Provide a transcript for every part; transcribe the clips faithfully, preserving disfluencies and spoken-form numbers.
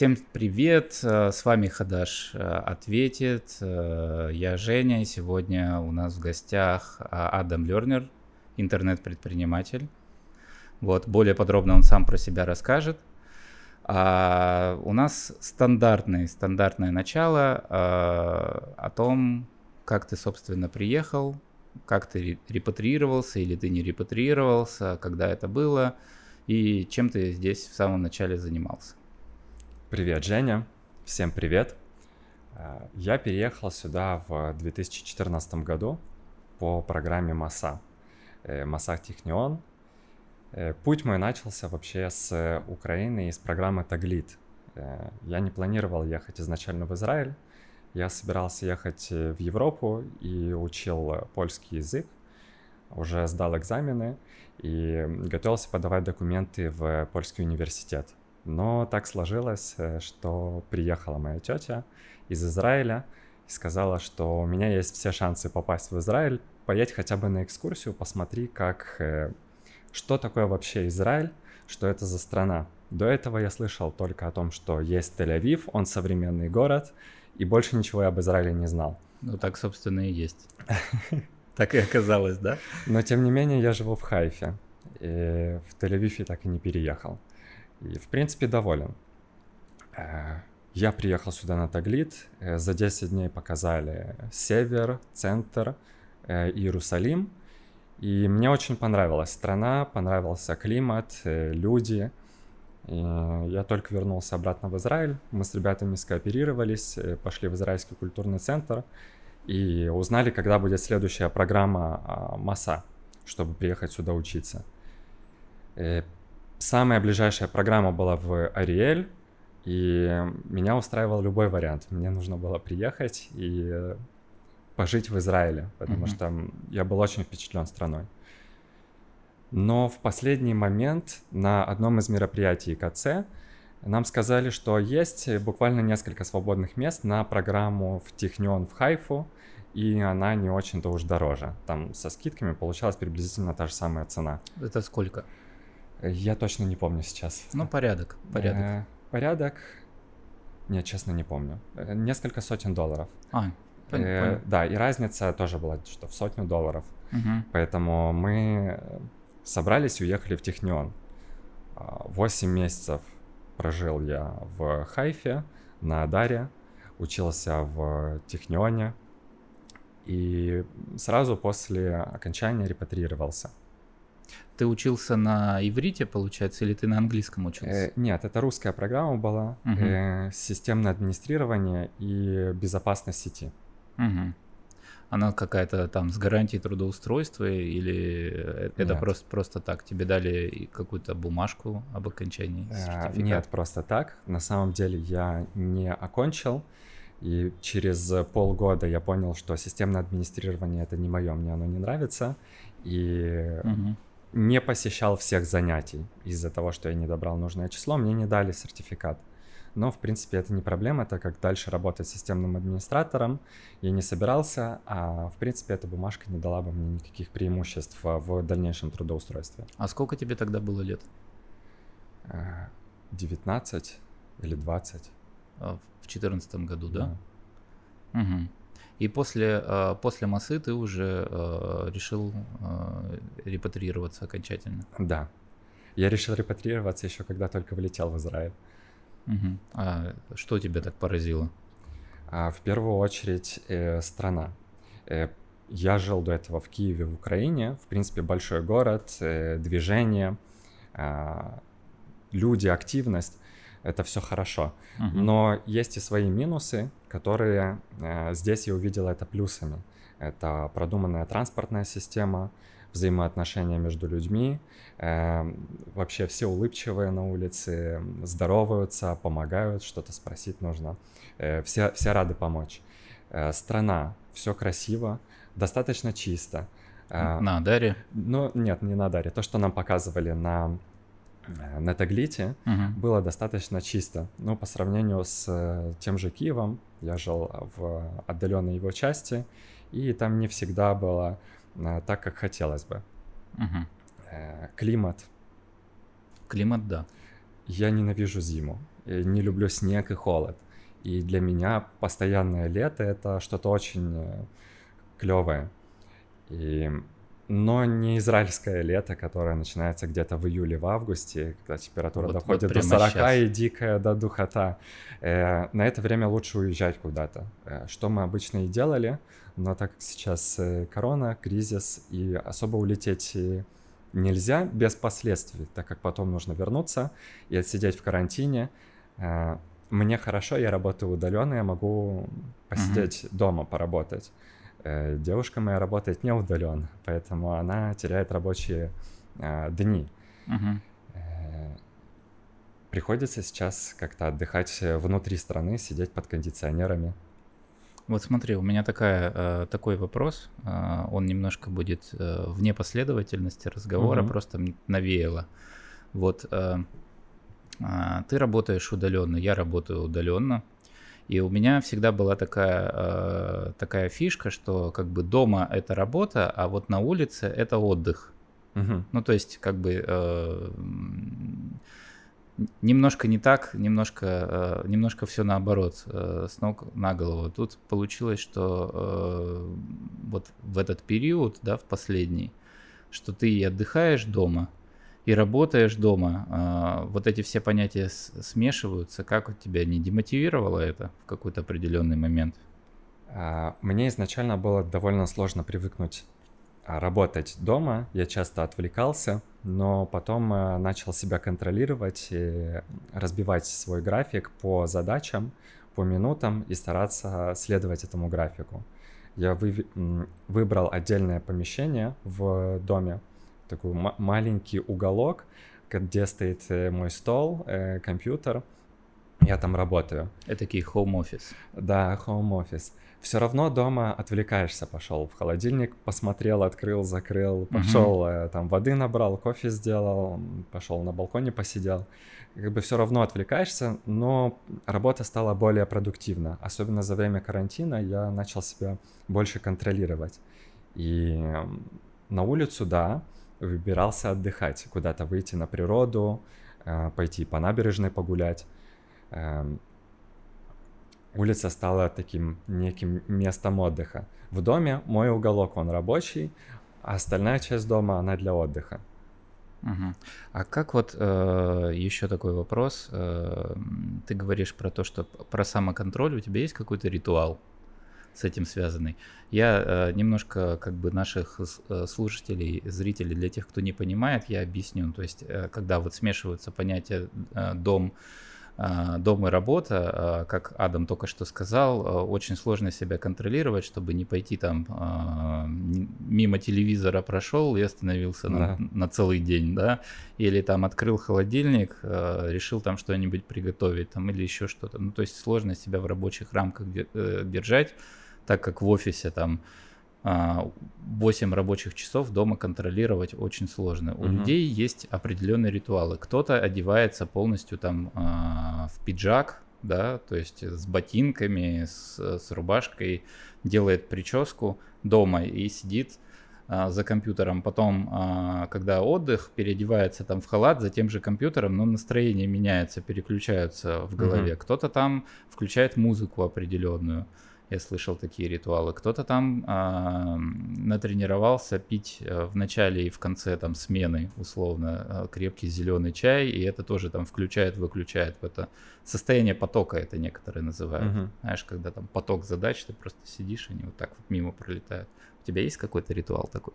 Всем привет, с вами Хадаш ответит, я Женя, и сегодня у нас в гостях Адам Лернер, интернет-предприниматель. Вот, более подробно он сам про себя расскажет. А у нас стандартное, стандартное начало а, о том, как ты, собственно, приехал, как ты репатриировался или ты не репатриировался, когда это было и чем ты здесь в самом начале занимался. Привет, Женя. Всем привет. Я переехал сюда в две тысячи четырнадцатом году по программе Маса, Маса Технион. Путь мой начался вообще с Украины и с программы Таглит. Я не планировал ехать изначально в Израиль. Я собирался ехать в Европу и учил польский язык. Уже сдал экзамены и готовился подавать документы в польский университет. Но так сложилось, что приехала моя тетя из Израиля и сказала, что у меня есть все шансы попасть в Израиль. Поедь хотя бы на экскурсию, посмотри, как... Что такое вообще Израиль? Что это за страна? До этого я слышал только о том, что есть Тель-Авив, он современный город, и больше ничего я об Израиле не знал. Ну так, собственно, и есть. Так и оказалось, да? Но тем не менее я живу в Хайфе, и в Тель-Авив так и не переехал. И в принципе доволен. Я приехал сюда на Таглит, за десять дней показали север, центр, Иерусалим. И мне очень понравилась страна, понравился климат, люди. И я только вернулся обратно в Израиль. Мы с ребятами скооперировались, пошли в израильский культурный центр и узнали, когда будет следующая программа МАСА, чтобы приехать сюда учиться. И самая ближайшая программа была в Ариэль, и меня устраивал любой вариант. Мне нужно было приехать и... пожить в Израиле, потому mm-hmm. что я был очень впечатлен страной. Но в последний момент на одном из мероприятий КЦ нам сказали, что есть буквально несколько свободных мест на программу в Технион в Хайфу, и она не очень-то уж дороже. Там со скидками получалась приблизительно та же самая цена. Это сколько? Я точно не помню сейчас. Ну, порядок. Порядок. Э-э- порядок? Нет, честно, не помню. Э-э- несколько сотен долларов. А, Э, да, и разница тоже была что в сотню долларов. Uh-huh. Поэтому мы собрались и уехали в Технион. восемь месяцев прожил я в Хайфе, на Адаре, учился в Технионе. И сразу после окончания репатриировался. Ты учился на иврите, получается, или ты на английском учился? Э, нет, это русская программа была, uh-huh. э, системное администрирование и безопасность сети. Угу. Она какая-то там с гарантией трудоустройства или это просто, просто так? Тебе дали какую-то бумажку об окончании сертификата? Нет, просто так. На самом деле я не окончил, и через полгода я понял, что системное администрирование — это не мое, мне оно не нравится, и угу. не посещал всех занятий из-за того, что я не добрал нужное число, мне не дали сертификат. Но, в принципе, это не проблема, так как дальше работать системным администратором я не собирался, а, в принципе, эта бумажка не дала бы мне никаких преимуществ в дальнейшем трудоустройстве. А сколько тебе тогда было лет? девятнадцать или двадцать. В две тысячи четырнадцатом году, да? Да. Угу. И после, после МАСы ты уже решил репатриироваться окончательно? Да. Я решил репатриироваться еще когда только влетел в Израиль. Uh-huh. А что тебя так поразило? А, в первую очередь э, страна. Э, я жил до этого в Киеве, в Украине. В принципе, большой город, э, движение, э, люди, активность. Это все хорошо. Uh-huh. Но есть и свои минусы, которые э, здесь я увидел это плюсами. Это продуманная транспортная система, взаимоотношения между людьми, э, вообще все улыбчивые на улице, здороваются, помогают, что-то спросить нужно, э, все, все рады помочь. Э, страна, все красиво, достаточно чисто. Э, на Адаре? Ну, нет, не на Адаре, то, что нам показывали на, на Таглите, угу. было достаточно чисто. Ну, по сравнению с тем же Киевом, я жил в отдаленной его части, и там не всегда было так, как хотелось бы. Угу. Климат. Климат, да. Я ненавижу зиму. не люблю снег и холод. И для меня постоянное лето — это что-то очень клевое. И... Но не израильское лето, которое начинается где-то в июле, в августе, когда температура вот доходит до сорока сейчас. И дикая до духота. Э, на это время лучше уезжать куда-то, э, что мы обычно и делали, но так как сейчас э, корона, кризис, и особо улететь нельзя без последствий, так как потом нужно вернуться и отсидеть в карантине. Э, мне хорошо, я работаю удаленно, я могу посидеть mm-hmm. дома, поработать. Девушка моя работает не удаленно, поэтому она теряет рабочие э, дни. Угу. Э, приходится сейчас как-то отдыхать внутри страны, сидеть под кондиционерами. Вот смотри, у меня такая, э, такой вопрос, э, он немножко будет э, вне последовательности разговора, угу. просто навеяло. Вот э, э, ты работаешь удаленно, я работаю удаленно. И у меня всегда была такая, такая фишка, что как бы дома это работа, а вот на улице это отдых. Угу. Ну, то есть как бы э, немножко не так, немножко, э, немножко все наоборот, э, с ног на голову. Тут получилось, что э, вот в этот период, да, в последний, что ты и отдыхаешь дома, и работаешь дома, вот эти все понятия смешиваются. Как у тебя не демотивировало это в какой-то определенный момент? Мне изначально было довольно сложно привыкнуть работать дома. Я часто отвлекался, но потом начал себя контролировать и разбивать свой график по задачам, по минутам и стараться следовать этому графику. Я вы... выбрал отдельное помещение в доме, такой м- маленький уголок, где стоит мой стол, э, компьютер, я там работаю. Это такие home office. Да, home office. Все равно дома отвлекаешься, пошел в холодильник, посмотрел, открыл, закрыл, пошел uh-huh. э, там воды набрал, кофе сделал, пошел на балконе посидел. Как бы все равно отвлекаешься, но работа стала более продуктивна. Особенно за время карантина я начал себя больше контролировать. И на улицу, да, выбирался отдыхать, куда-то выйти на природу, пойти по набережной погулять. Улица стала таким неким местом отдыха. В доме мой уголок, он рабочий, а остальная часть дома, она для отдыха. Угу. А как вот э, еще такой вопрос? Э, ты говоришь про то, что про самоконтроль, у тебя есть какой-то ритуал с этим связанный? Я э, немножко как бы наших э, слушателей, зрителей, для тех, кто не понимает, я объясню. То есть, э, когда вот смешиваются понятия э, дом, э, дом и работа, э, как Адам только что сказал, э, очень сложно себя контролировать, чтобы не пойти там э, мимо телевизора прошел и остановился да. на, на целый день, да, или там открыл холодильник, э, решил там что-нибудь приготовить, там, или еще что-то. Ну, то есть сложно себя в рабочих рамках держать, так как в офисе там восемь рабочих часов, дома контролировать очень сложно. У mm-hmm. людей есть определенные ритуалы. Кто-то одевается полностью там в пиджак, да, то есть с ботинками, с, с рубашкой, делает прическу дома и сидит за компьютером. Потом, когда отдых, переодевается там в халат за тем же компьютером, но настроение меняется, переключаются в голове. Mm-hmm. Кто-то там включает музыку определенную. Я слышал такие ритуалы. Кто-то там э, натренировался пить в начале и в конце там смены, условно, крепкий зеленый чай, и это тоже там включает-выключает. Это состояние потока, это некоторые называют. Угу. Знаешь, когда там поток задач, ты просто сидишь, и они вот так вот мимо пролетают. У тебя есть какой-то ритуал такой?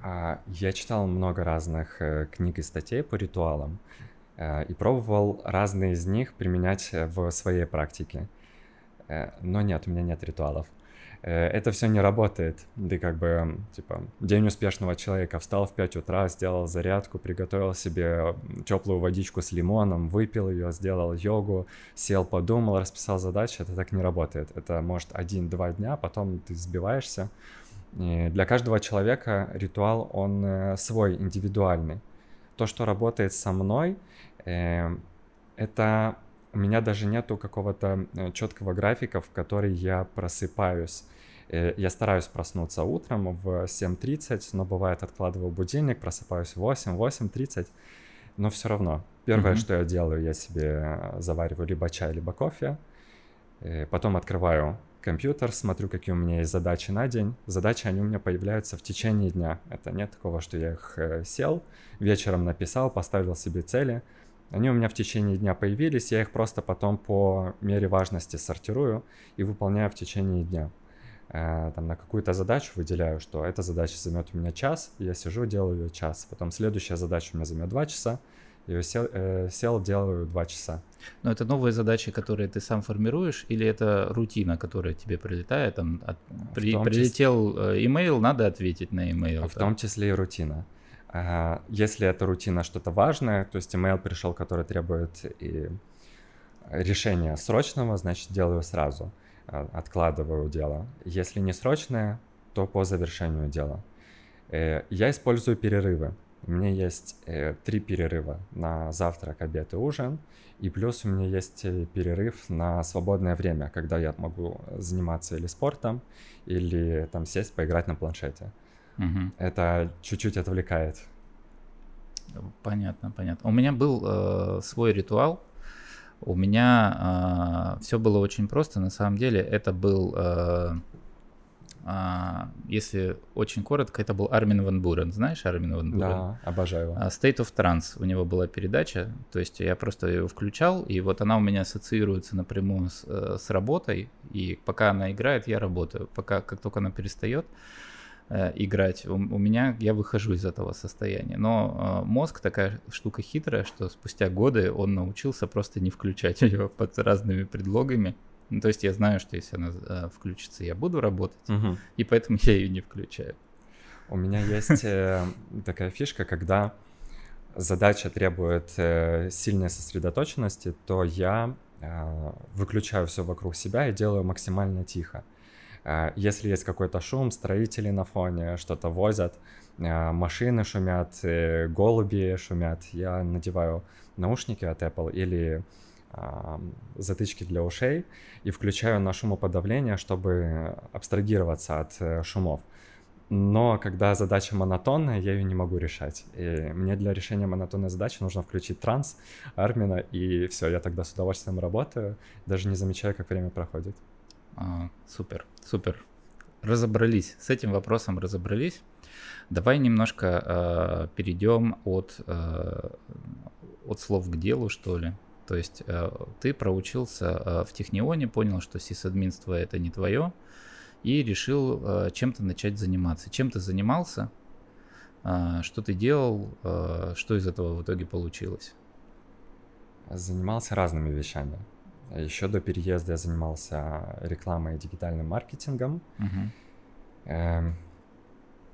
Я читал много разных книг и статей по ритуалам, и пробовал разные из них применять в своей практике. Но нет, у меня нет ритуалов. Это все не работает. Ты как бы, типа, день успешного человека. Встал в пять утра, сделал зарядку, приготовил себе теплую водичку с лимоном, выпил ее, сделал йогу, сел, подумал, расписал задачи. Это так не работает. Это, может, один-два дня, потом ты сбиваешься. И для каждого человека ритуал, он свой, индивидуальный. То, что работает со мной, это... У меня даже нету какого-то четкого графика, в который я просыпаюсь. Я стараюсь проснуться утром в семь тридцать, но бывает откладываю будильник, просыпаюсь в восемь, восемь тридцать, но все равно Первое, mm-hmm. что я делаю, я себе завариваю либо чай, либо кофе. Потом открываю компьютер, смотрю, какие у меня есть задачи на день. Задачи, они у меня появляются в течение дня. Это нет такого, что я их сел, вечером написал, поставил себе цели. Они у меня в течение дня появились, я их просто потом по мере важности сортирую и выполняю в течение дня. Там на какую-то задачу выделяю, что эта задача займет у меня час, я сижу, делаю ее час. Потом следующая задача у меня займет два часа, я сел, э, сел, делаю два часа. Но это новые задачи, которые ты сам формируешь, или это рутина, которая тебе прилетает? Там, от, при, прилетел имейл, надо ответить на имейл. В том числе и рутина. Если эта рутина что-то важное, то есть имейл пришел, который требует и решения срочного, значит, делаю сразу, откладываю дело. Если не срочное, то по завершению дела. Я использую перерывы. У меня есть три перерыва на завтрак, обед и ужин, и плюс у меня есть перерыв на свободное время, когда я могу заниматься или спортом, или там сесть, поиграть на планшете. Угу. Это чуть-чуть отвлекает. Понятно, понятно. У меня был э, свой ритуал. У меня э, все было очень просто. На самом деле это был, э, э, если очень коротко, это был Armin van Buuren. Знаешь Armin van Buuren? Да, обожаю его. State of Trance. У него была передача. То есть я просто его включал, и вот она у меня ассоциируется напрямую с, с работой. И пока она играет, я работаю. Пока, как только она перестает играть, у, у меня, я выхожу из этого состояния. Но э, мозг такая штука хитрая, что спустя годы он научился просто не включать ее под разными предлогами. Ну, то есть я знаю, что если она э, включится, я буду работать, угу. и поэтому я ее не включаю. У меня есть такая фишка, когда задача требует сильной сосредоточенности, то я выключаю все вокруг себя и делаю максимально тихо. Если есть какой-то шум, строители на фоне что-то возят, машины шумят, голуби шумят, я надеваю наушники от Apple или э, затычки для ушей и включаю на шумоподавление, чтобы абстрагироваться от шумов. Но когда задача монотонная, я ее не могу решать. И мне для решения монотонной задачи нужно включить транс Армина, и все, я тогда с удовольствием работаю, даже не замечаю, как время проходит. А, супер, супер. Разобрались, с этим вопросом разобрались. Давай немножко э, перейдем от, э, от слов к делу, что ли. То есть э, ты проучился э, в Технионе, понял, что сисадминство это не твое, и решил э, чем-то начать заниматься. Чем ты занимался, э, что ты делал, э, что из этого в итоге получилось? Занимался разными вещами. Еще до переезда я занимался рекламой и дигитальным маркетингом. Uh-huh.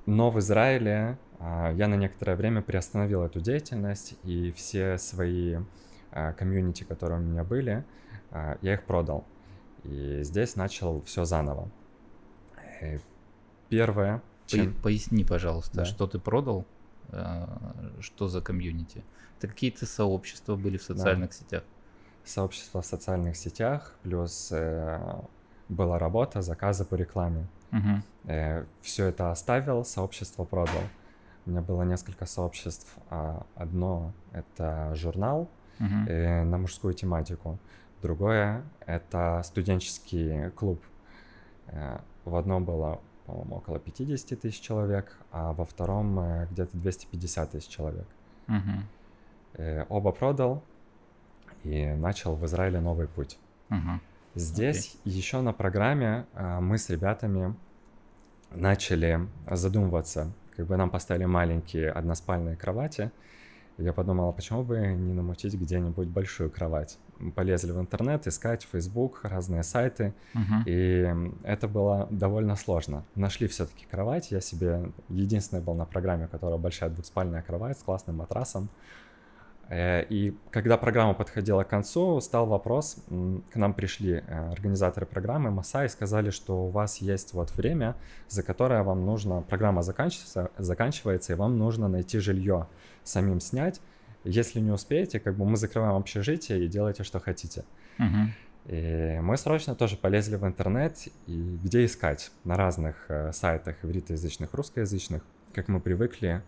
Но в Израиле я на некоторое время приостановил эту деятельность, и все свои комьюнити, которые у меня были, я их продал. И здесь начал все заново. Первое... Чем... Поясни, пожалуйста, да. Что ты продал, что за комьюнити? Это какие-то сообщества были в социальных да. сетях? Сообщество в социальных сетях, плюс э, была работа, заказы по рекламе. Uh-huh. Э, все это оставил, сообщество продал. У меня было несколько сообществ. Одно — это журнал uh-huh. э, на мужскую тематику. Другое — это студенческий клуб. Э, в одном было, по-моему, около пятьдесят тысяч человек, а во втором э, где-то двести пятьдесят тысяч человек. Uh-huh. Э, оба продал. И начал в Израиле новый путь. Uh-huh. Здесь okay. еще на программе мы с ребятами начали задумываться. Как бы нам поставили маленькие односпальные кровати. Я подумал, почему бы не намутить где-нибудь большую кровать. Мы полезли в интернет, искать, Facebook, разные сайты. Uh-huh. И это было довольно сложно. Нашли все-таки кровать. Я себе единственный был на программе, которая большая двухспальная кровать с классным матрасом. И когда программа подходила к концу, стал вопрос, к нам пришли организаторы программы Маса и сказали, что у вас есть вот время, за которое вам нужно, программа заканчивается, заканчивается и вам нужно найти жилье, самим снять. Если не успеете, как бы мы закрываем общежитие и делайте, что хотите. Угу. И мы срочно тоже полезли в интернет, и где искать? На разных сайтах ивритоязычных, русскоязычных, как мы привыкли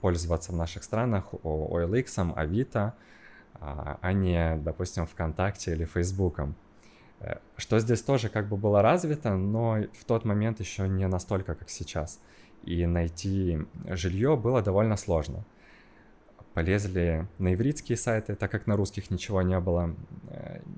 пользоваться в наших странах о эл икс, Авито, а не, допустим, ВКонтакте или Фейсбуком. Что здесь тоже как бы было развито, но в тот момент еще не настолько, как сейчас. И найти жилье было довольно сложно. Полезли на ивритские сайты, так как на русских ничего не было.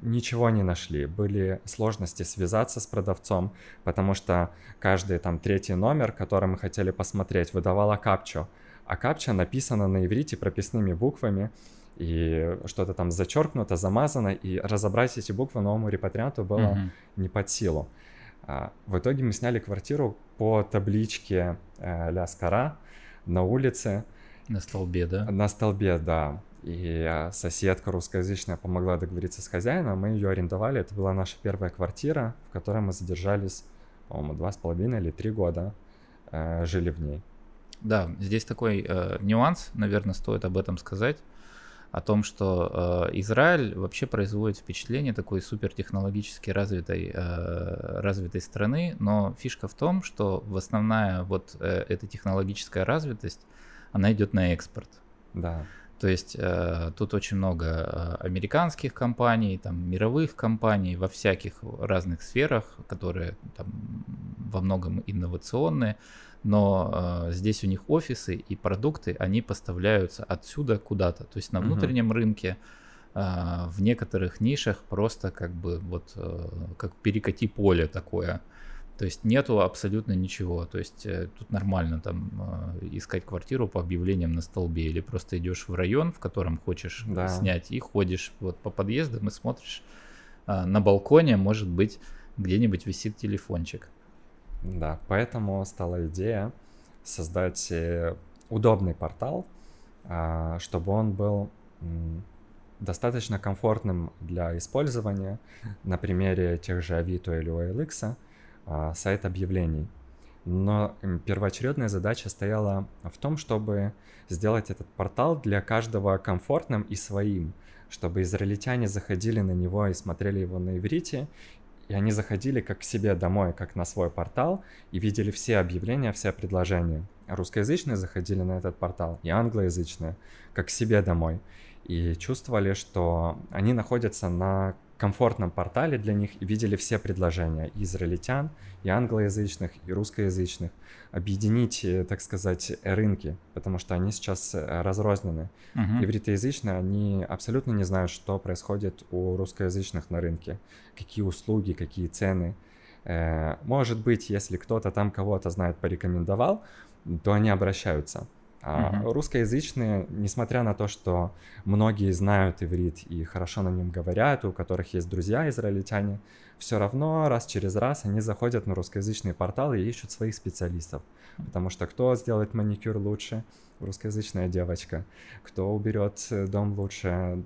Ничего не нашли. Были сложности связаться с продавцом, потому что каждый там третий номер, который мы хотели посмотреть, выдавала капчу. А капча написана на иврите прописными буквами, и что-то там зачеркнуто, замазано, и разобрать эти буквы новому репатрианту было mm-hmm. не под силу. В итоге мы сняли квартиру по табличке Ляскара на улице. На столбе, да? На столбе, да. И соседка русскоязычная помогла договориться с хозяином, мы ее арендовали. Это была наша первая квартира, в которой мы задержались, по-моему, два с половиной или три года, жили в ней. Да, здесь такой э, нюанс, наверное, стоит об этом сказать, о том, что э, Израиль вообще производит впечатление такой супертехнологически развитой, э, развитой страны, но фишка в том, что в основная вот э, эта технологическая развитость, она идет на экспорт. Да. То есть э, тут очень много американских компаний, там, мировых компаний во всяких разных сферах, которые там, во многом инновационные, но э, здесь у них офисы и продукты, они поставляются отсюда куда-то, то есть на внутреннем uh-huh. рынке, э, в некоторых нишах просто как бы вот э, как перекати поле такое, то есть нету абсолютно ничего, то есть э, тут нормально там э, искать квартиру по объявлениям на столбе или просто идешь в район, в котором хочешь да. снять, и ходишь вот по подъездам и смотришь, э, на балконе, может быть, где-нибудь висит телефончик. Да, поэтому стала идея создать удобный портал, чтобы он был достаточно комфортным для использования. На примере тех же Авито или о эл икс, сайт объявлений. Но первоочередная задача стояла в том, чтобы сделать этот портал для каждого комфортным и своим, чтобы израильтяне заходили на него и смотрели его на иврите, и они заходили как к себе домой, как на свой портал, и видели все объявления, все предложения. Русскоязычные заходили на этот портал, и англоязычные, как к себе домой. И чувствовали, что они находятся на комфортном портале для них, и видели все предложения и израильтян, и англоязычных, и русскоязычных. Объединить, так сказать, рынки, потому что они сейчас разрознены. Uh-huh. Ивритоязычные, они абсолютно не знают, что происходит у русскоязычных на рынке, какие услуги, какие цены. Может быть, если кто-то там кого-то знает, порекомендовал, то они обращаются. А uh-huh. русскоязычные, несмотря на то, что многие знают иврит и хорошо на нем говорят, у которых есть друзья израильтяне, все равно раз через раз они заходят на русскоязычные порталы и ищут своих специалистов. Потому что кто сделает маникюр лучше? Русскоязычная девочка. Кто уберет дом лучше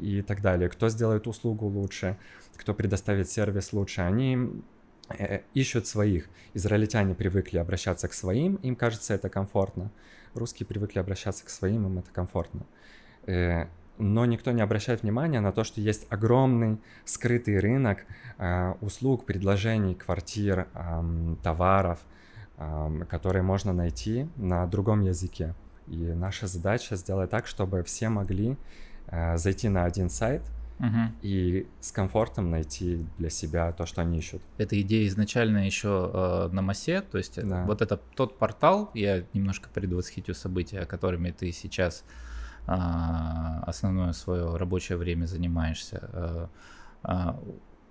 и так далее. Кто сделает услугу лучше? Кто предоставит сервис лучше? Они ищут своих. Израильтяне привыкли обращаться к своим, им кажется это комфортно. Русские привыкли обращаться к своим, им это комфортно. Но никто не обращает внимания на то, что есть огромный скрытый рынок услуг, предложений, квартир, товаров, которые можно найти на другом языке. И наша задача сделать так, чтобы все могли зайти на один сайт, Uh-huh. и с комфортом найти для себя то, что они ищут. Эта идея изначально еще э, на Масе, то есть да. вот это тот портал, я немножко предвосхитю события, которыми ты сейчас э, основное свое рабочее время занимаешься. Э, э,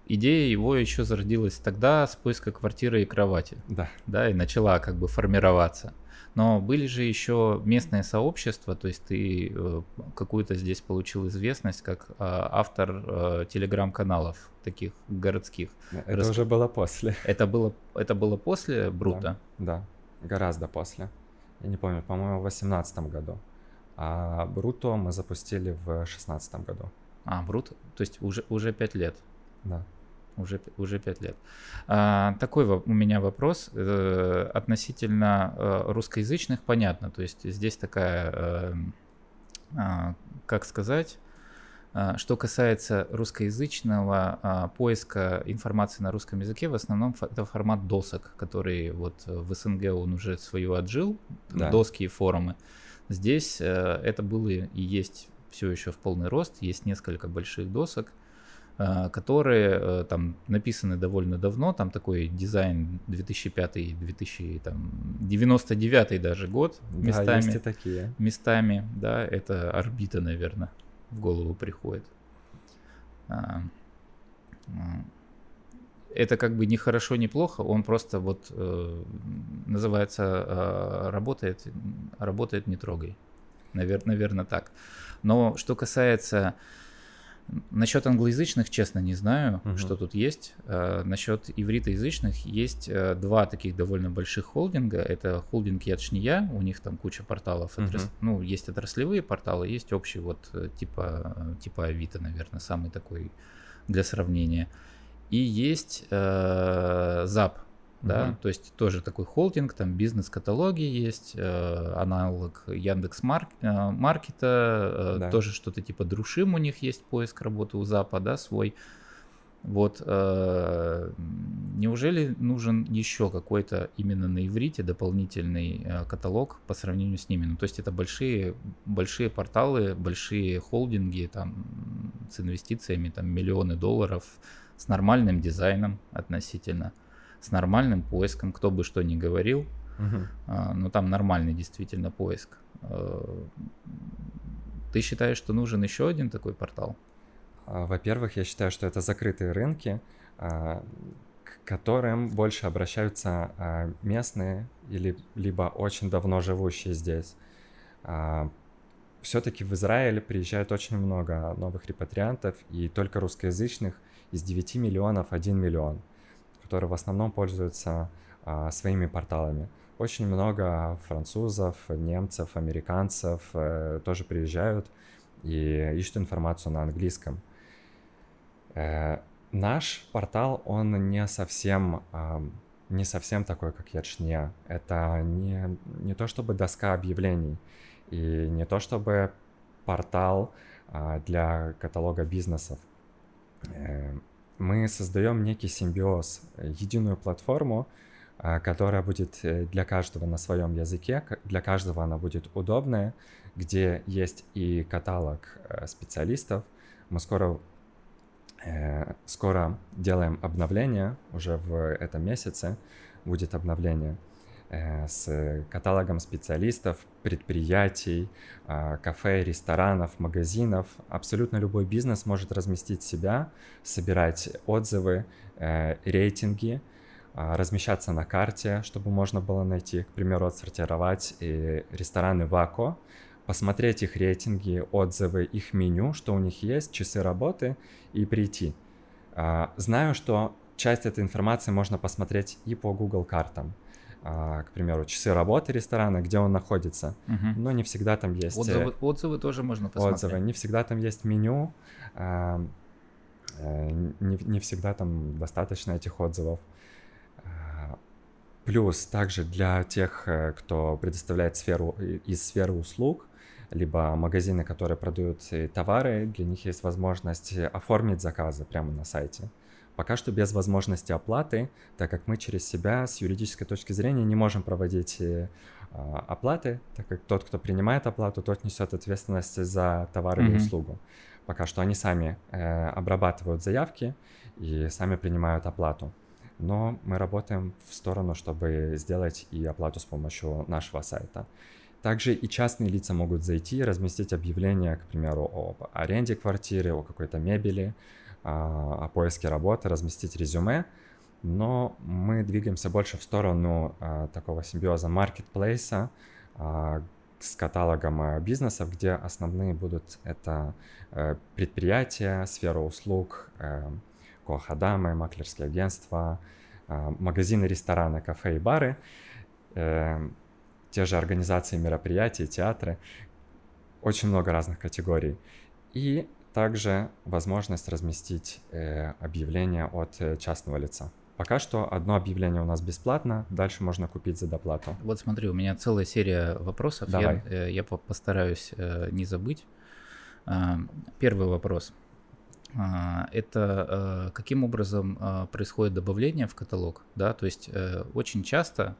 идея его еще зародилась тогда с поиска квартиры и кровати, да. да, и начала как бы формироваться. Но были же еще местные сообщества, то есть ты какую-то здесь получил известность как автор телеграм-каналов таких городских. Это Рас... уже было после. Это было, это было после Бруто? Да, да, гораздо после. Я не помню, по-моему, в восемнадцатом году. А Бруто мы запустили в шестнадцатом году. А, Бруто, то есть уже, уже пять лет? Да. Уже, уже пять лет. А, такой у меня вопрос э, относительно э, русскоязычных, понятно, то есть здесь такая, э, э, как сказать, э, что касается русскоязычного э, поиска информации на русском языке, в основном это формат досок, который вот в СНГ он уже свою отжил, да. доски и форумы. Здесь э, это было и есть все еще в полный рост, есть несколько больших досок, которые там написаны довольно давно, там такой дизайн две тысячи пятый — две тысячи девяносто девятый даже год местами. Да, есть и такие. Местами, да, это орбита, наверное, в голову приходит. Это как бы не хорошо, не плохо, он просто вот называется работает, работает не трогай. Навер- наверное, так. Но что касается... Насчет англоязычных, честно, не знаю, uh-huh. что тут есть. А, насчет ивритоязычных есть а, два таких довольно больших холдинга. Это холдинг Yad два, у них там куча порталов. Uh-huh. Отрас... Ну, есть отраслевые порталы, есть общий вот типа, типа Авито, наверное, самый такой для сравнения. И есть а, зап, uh-huh. да, то есть тоже такой холдинг, там бизнес-каталоги есть, а, аналог Яндекс.Маркета, да. Тоже что-то типа Друшим у них есть, поиск работы у Запа, да, свой. Вот, а, неужели нужен еще какой-то именно на иврите дополнительный а, каталог по сравнению с ними? Ну, то есть это большие, большие порталы, большие холдинги там с инвестициями, там миллионы долларов, с нормальным дизайном относительно, с нормальным поиском, кто бы что ни говорил, uh-huh. но там нормальный действительно поиск. Ты считаешь, что нужен еще один такой портал? Во-первых, я считаю, что это закрытые рынки, к которым больше обращаются местные или либо очень давно живущие здесь. Все-таки в Израиль приезжает очень много новых репатриантов, и только русскоязычных из девяти миллионов один миллион, которые в основном пользуются а, своими порталами. Очень много французов, немцев, американцев э, тоже приезжают и ищут информацию на английском. Э, наш портал, он не совсем, э, не совсем такой, как Ячния. Это не, не то чтобы доска объявлений, и не то чтобы портал э, для каталога бизнесов. Э, Мы создаем некий симбиоз, единую платформу, которая будет для каждого на своем языке, для каждого она будет удобная, где есть и каталог специалистов. Мы скоро, скоро делаем обновление, уже в этом месяце будет обновление с каталогом специалистов, предприятий, кафе, ресторанов, магазинов. Абсолютно любой бизнес может разместить себя, собирать отзывы, рейтинги, размещаться на карте, чтобы можно было найти, к примеру, отсортировать рестораны Вако, посмотреть их рейтинги, отзывы, их меню, что у них есть, часы работы и прийти. Знаю, что часть этой информации можно посмотреть и по Google картам. К примеру, часы работы ресторана, где он находится, угу. но не всегда там есть... Отзывы, отзывы тоже можно посмотреть. Отзывы, не всегда там есть меню, не, не всегда там достаточно этих отзывов. Плюс также для тех, кто предоставляет сферу, из сферы услуг, либо магазины, которые продают товары, для них есть возможность оформить заказы прямо на сайте. Пока что без возможности оплаты, так как мы через себя с юридической точки зрения не можем проводить э, оплаты, так как тот, кто принимает оплату, тот несет ответственность за товар или mm-hmm. услугу. Пока что они сами э, обрабатывают заявки и сами принимают оплату. Но мы работаем в сторону, чтобы сделать и оплату с помощью нашего сайта. Также и частные лица могут зайти и разместить объявление, к примеру, об аренде квартиры, о какой-то мебели, о поиске работы, разместить резюме, но мы двигаемся больше в сторону а, такого симбиоза маркетплейса а, с каталогом бизнесов, где основные будут это а, предприятия, сфера услуг, а, коах-адамы, маклерские агентства, а, магазины, рестораны, кафе и бары, а, те же организации мероприятий, театры, очень много разных категорий. И также возможность разместить э, объявление от э, частного лица. Пока что одно объявление у нас бесплатно, дальше можно купить за доплату. Вот смотри, у меня целая серия вопросов. Давай. Я, э, я постараюсь э, не забыть. Э, первый вопрос. Э, это э, каким образом э, происходит добавление в каталог? Да? То есть э, очень часто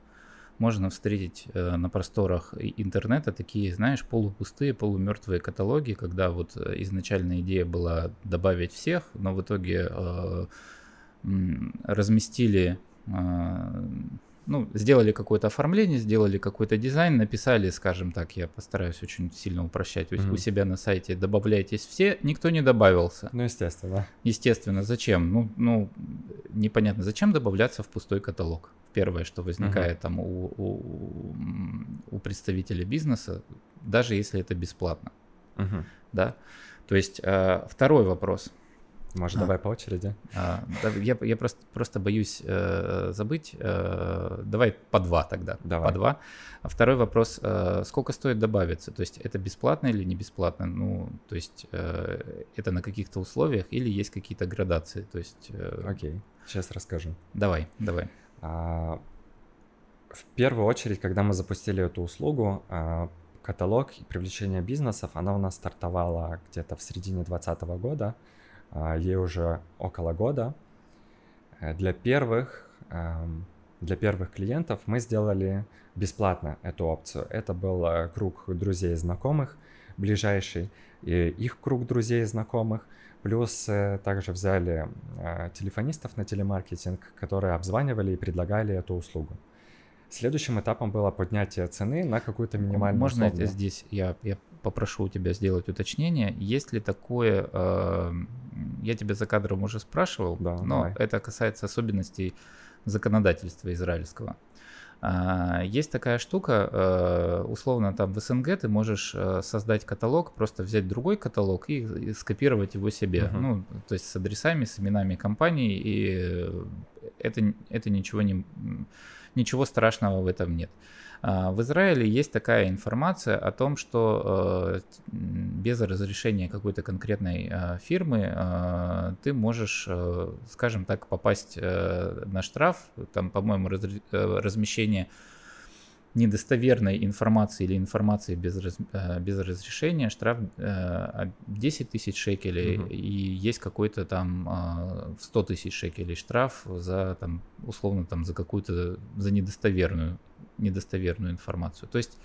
можно встретить э, на просторах интернета такие, знаешь, полупустые, полумертвые каталоги, когда вот изначально идея была добавить всех, но в итоге э, разместили, э, ну, сделали какое-то оформление, сделали какой-то дизайн, написали, скажем так, я постараюсь очень сильно упрощать, mm-hmm. у себя на сайте добавляйтесь все, никто не добавился. Ну, естественно. Естественно, зачем? Ну, ну непонятно, зачем добавляться в пустой каталог? Первое, что возникает uh-huh. там у, у, у представителя бизнеса, даже если это бесплатно, uh-huh. да. То есть э, второй вопрос. Может, а, давай по очереди. Э, да, я я просто, просто боюсь э, забыть. Э, давай по два тогда. Давай. По два. Второй вопрос: э, сколько стоит добавиться? То есть это бесплатно или не бесплатно? Ну, то есть э, это на каких-то условиях или есть какие-то градации? То есть. Э, Окей. Сейчас расскажу. Давай, давай. В первую очередь, когда мы запустили эту услугу, каталог и привлечение бизнесов, она у нас стартовала где-то в середине двадцатого года, ей уже около года. Для первых, для первых клиентов мы сделали бесплатно эту опцию. Это был круг друзей и знакомых, ближайший, и их круг друзей и знакомых. Плюс также взяли телефонистов на телемаркетинг, которые обзванивали и предлагали эту услугу. Следующим этапом было поднятие цены на какую-то минимальную услугу. Можно условную. здесь я, я попрошу у тебя сделать уточнение. Есть ли такое... Э, я тебя за кадром уже спрашивал, да, но давай. Это касается особенностей законодательства израильского. Есть такая штука, условно там в СНГ ты можешь создать каталог, просто взять другой каталог и скопировать его себе, uh-huh. ну, то есть с адресами, с именами компаний, и это, это ничего, не, ничего страшного в этом нет. В Израиле есть такая информация о том, что без разрешения какой-то конкретной фирмы ты можешь, скажем так, попасть на штраф, там, по-моему, размещение недостоверной информации или информации без, раз, без разрешения, штраф десять тысяч шекелей, угу. и есть какой-то там сто тысяч шекелей штраф за, там, условно, там, за какую-то, за недостоверную, недостоверную информацию. То есть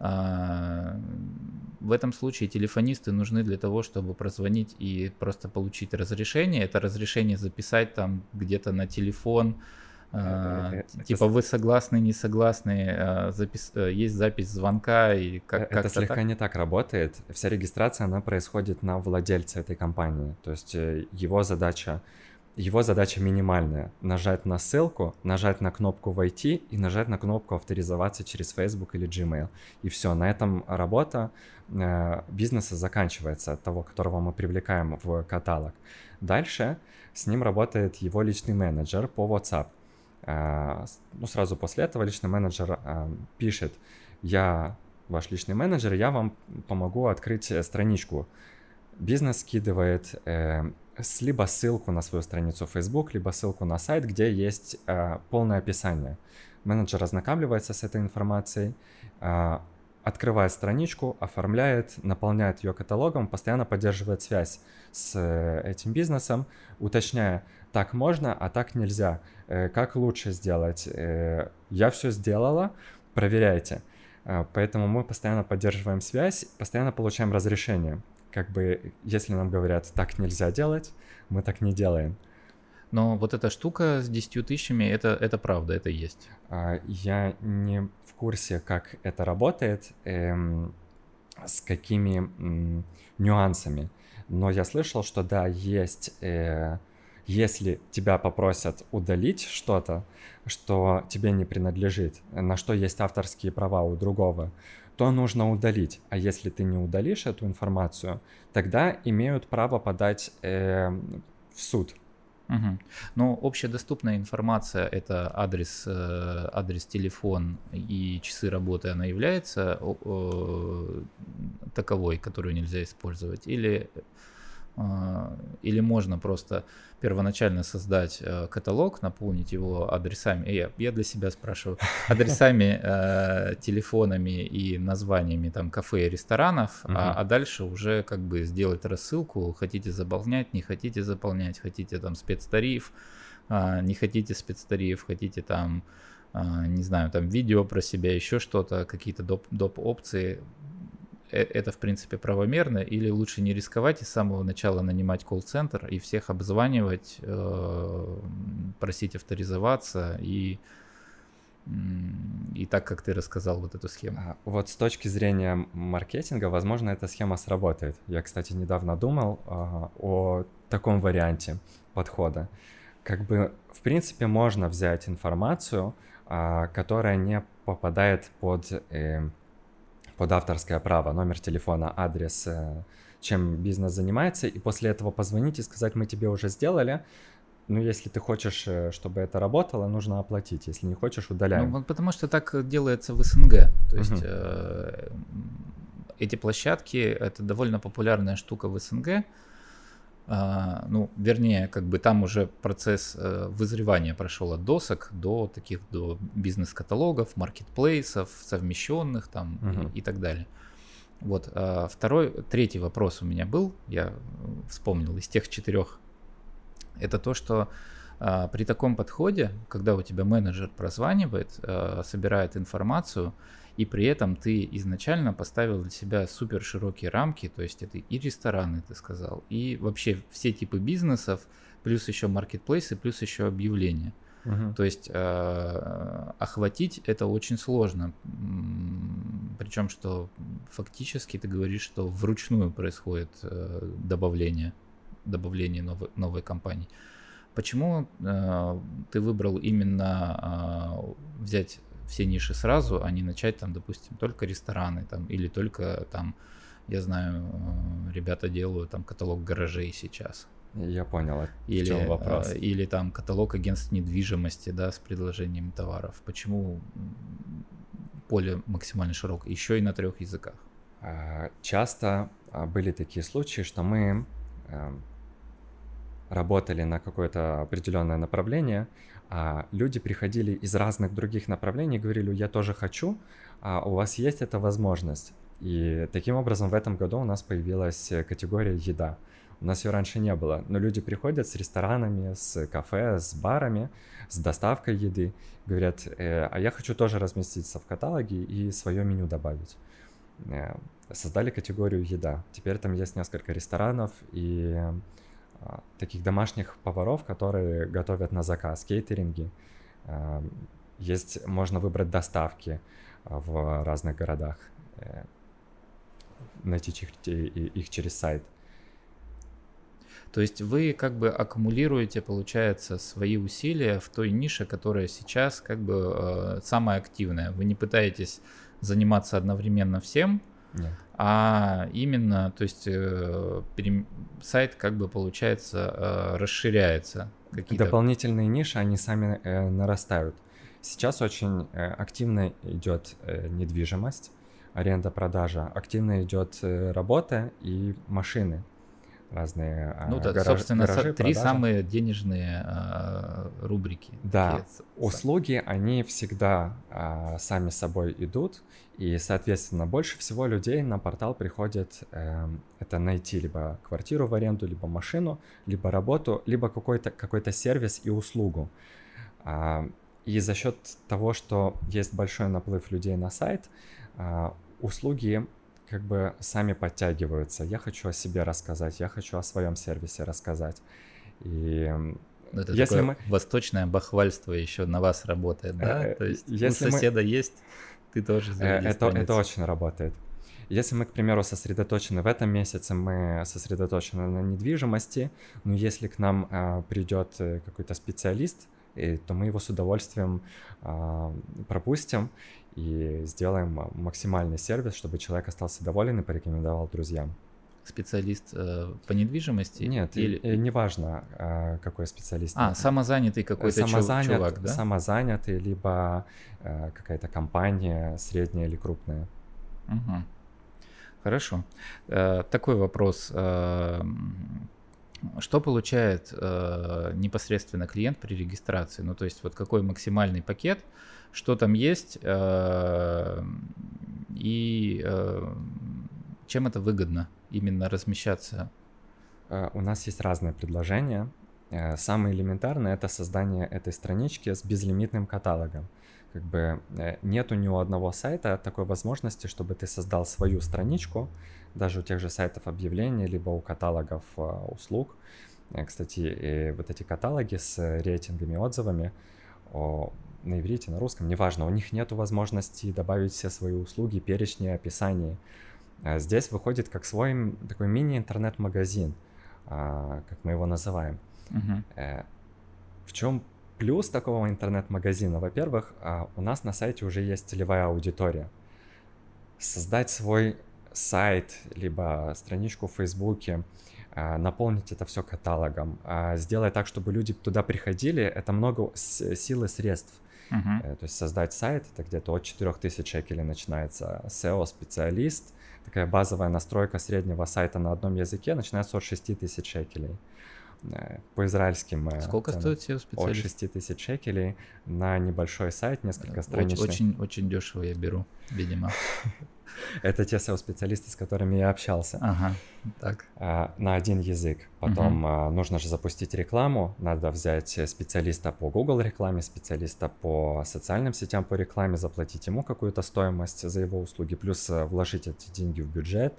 в этом случае телефонисты нужны для того, чтобы прозвонить и просто получить разрешение. Это разрешение записать там где-то на телефон, Uh, это, типа это... вы согласны, не согласны, uh, запис... uh, есть запись звонка и как это как-то слегка так? Не так работает. Вся регистрация, она происходит на владельце этой компании. То есть его задача, его задача минимальная: нажать на ссылку, нажать на кнопку «Войти» и нажать на кнопку «Авторизоваться через Facebook или Gmail». И все, на этом работа э, бизнеса заканчивается, от того, которого мы привлекаем в каталог. Дальше с ним работает его личный менеджер по WhatsApp. Ну, сразу после этого личный менеджер э, пишет: я ваш личный менеджер, я вам помогу открыть страничку. Бизнес скидывает э, либо ссылку на свою страницу в Facebook, либо ссылку на сайт, где есть э, полное описание. Менеджер ознакомливается с этой информацией, э, открывает страничку, оформляет, наполняет ее каталогом, постоянно поддерживает связь с этим бизнесом, уточняя: так можно, а так нельзя, как лучше сделать, я все сделала, проверяйте. Поэтому мы постоянно поддерживаем связь, постоянно получаем разрешение. Как бы, если нам говорят, так нельзя делать, мы так не делаем. Но вот эта штука с десятью тысячами, это, это правда, это есть. Я не в курсе, как это работает, эм, с какими м, нюансами, но я слышал, что да, есть, э, если тебя попросят удалить что-то, что тебе не принадлежит, на что есть авторские права у другого, то нужно удалить. А если ты не удалишь эту информацию, тогда имеют право подать э, в суд. Угу. Ну, общедоступная информация – это адрес, адрес, телефон и часы работы, она является таковой, которую нельзя использовать, или, или можно просто первоначально создать каталог, наполнить его адресами, я, я для себя спрашиваю, адресами, телефонами и названиями там кафе и ресторанов, угу. а, а дальше уже как бы сделать рассылку: хотите заполнять, не хотите заполнять, хотите там спецтариф, не хотите спецтариф, хотите там не знаю, там видео про себя, еще что-то, какие-то доп, доп опции, это, в принципе, правомерно, или лучше не рисковать и с самого начала нанимать колл-центр и всех обзванивать, просить авторизоваться и, и так, как ты рассказал вот эту схему? Вот с точки зрения маркетинга, возможно, эта схема сработает. Я, кстати, недавно думал о таком варианте подхода. Как бы, в принципе, можно взять информацию, которая не попадает под... под авторское право, номер телефона, адрес, чем бизнес занимается, и после этого позвонить и сказать, мы тебе уже сделали, ну, если ты хочешь, чтобы это работало, нужно оплатить, если не хочешь, удаляем. Ну, потому что так делается в СНГ, то есть uh-huh. эти площадки, это довольно популярная штука в СНГ, ну, вернее, как бы там уже процесс вызревания прошел от досок до таких, до бизнес-каталогов, маркетплейсов, совмещенных там uh-huh. и, и так далее. Вот, второй, третий вопрос у меня был, я вспомнил из тех четырех, это то, что при таком подходе, когда у тебя менеджер прозванивает, собирает информацию, и при этом ты изначально поставил для себя супер широкие рамки, то есть это и рестораны, ты сказал, и вообще все типы бизнесов, плюс еще маркетплейсы, плюс еще объявления. Uh-huh. То есть э, охватить это очень сложно, причем что фактически ты говоришь, что вручную происходит э, добавление, добавление новой, новой компании. Почему э, ты выбрал именно э, взять... все ниши сразу, а не начать там, допустим, только рестораны там, или только там, я знаю, ребята делают там каталог гаражей сейчас. Я понял, или, в чем вопрос. Или там каталог агентств недвижимости, да, с предложением товаров. Почему поле максимально широкое, еще и на трех языках? Часто были такие случаи, что мы работали на какое-то определенное направление, а люди приходили из разных других направлений и говорили, я тоже хочу, а у вас есть эта возможность. И таким образом в этом году у нас появилась категория еда. У нас ее раньше не было, но люди приходят с ресторанами, с кафе, с барами, с доставкой еды, говорят, а я хочу тоже разместиться в каталоге и свое меню добавить. Создали категорию еда. Теперь там есть несколько ресторанов и... таких домашних поваров, которые готовят на заказ, кейтеринги. Есть, можно выбрать доставки в разных городах, найти их через сайт. То есть вы как бы аккумулируете, получается, свои усилия в той нише, которая сейчас как бы самая активная. Вы не пытаетесь заниматься одновременно всем. Нет. А именно, то есть э, пере... сайт как бы получается э, расширяется. Какие-то... Дополнительные ниши, они сами э, нарастают. Сейчас очень э, активно идет э, недвижимость, аренда-продажа, активно идет э, работа и машины разные. Э, ну да, гараж... собственно, гаражи, три продажи. Самые денежные э, рубрики. Да, такие... услуги, они всегда э, сами собой идут. И, соответственно, больше всего людей на портал приходит э, это найти либо квартиру в аренду, либо машину, либо работу, либо какой-то, какой-то сервис и услугу. А, и за счет того, что есть большой наплыв людей на сайт, а, услуги как бы сами подтягиваются. Я хочу о себе рассказать, я хочу о своем сервисе рассказать. И... Это если такое мы... восточное бахвальство еще на вас работает, да? То есть у соседа мы... есть... Ты тоже это, это очень работает. Если мы, к примеру, сосредоточены в этом месяце, мы сосредоточены на недвижимости, но если к нам э, придет какой-то специалист, и, то мы его с удовольствием э, пропустим и сделаем максимальный сервис, чтобы человек остался доволен и порекомендовал друзьям. Специалист э, по недвижимости? Нет, или... и, и неважно, э, какой специалист. А, самозанятый какой-то самозанят, чувак, да? Самозанятый, либо э, какая-то компания средняя или крупная. Угу. Хорошо. Э, такой вопрос. Э, что получает э, непосредственно клиент при регистрации? Ну, то есть вот какой максимальный пакет, что там есть э, и... Э, чем это выгодно именно размещаться? У нас есть разные предложения. Самое элементарное — это создание этой странички с безлимитным каталогом. как бы нету ни у одного сайта такой возможности, чтобы ты создал свою страничку, даже у тех же сайтов объявлений, либо у каталогов услуг. Кстати, вот эти каталоги с рейтингами и отзывами на иврите, на русском, неважно, у них нету возможности добавить все свои услуги, перечни, описания. Здесь выходит как свой такой мини-интернет-магазин, как мы его называем. Uh-huh. В чем плюс такого интернет-магазина? Во-первых, у нас на сайте уже есть целевая аудитория. Создать свой сайт, либо страничку в Фейсбуке, наполнить это все каталогом, сделать так, чтобы люди туда приходили, это много сил и средств. Uh-huh. То есть создать сайт, это где-то от четыре тысячи шекелей начинается. эс и о-специалист, такая базовая настройка среднего сайта на одном языке, начинается от шесть тысяч шекелей. По израильским сколько ценам. Стоит эс и о-специалист? От шесть тысяч шекелей на небольшой сайт, несколько страничных. Очень, очень, очень дешево я беру, видимо. Это те эс и о-специалисты, с которыми я общался. Ага, так. На один язык. Потом угу. нужно же запустить рекламу. Надо взять специалиста по Google рекламе, специалиста по социальным сетям по рекламе, заплатить ему какую-то стоимость за его услуги, плюс вложить эти деньги в бюджет.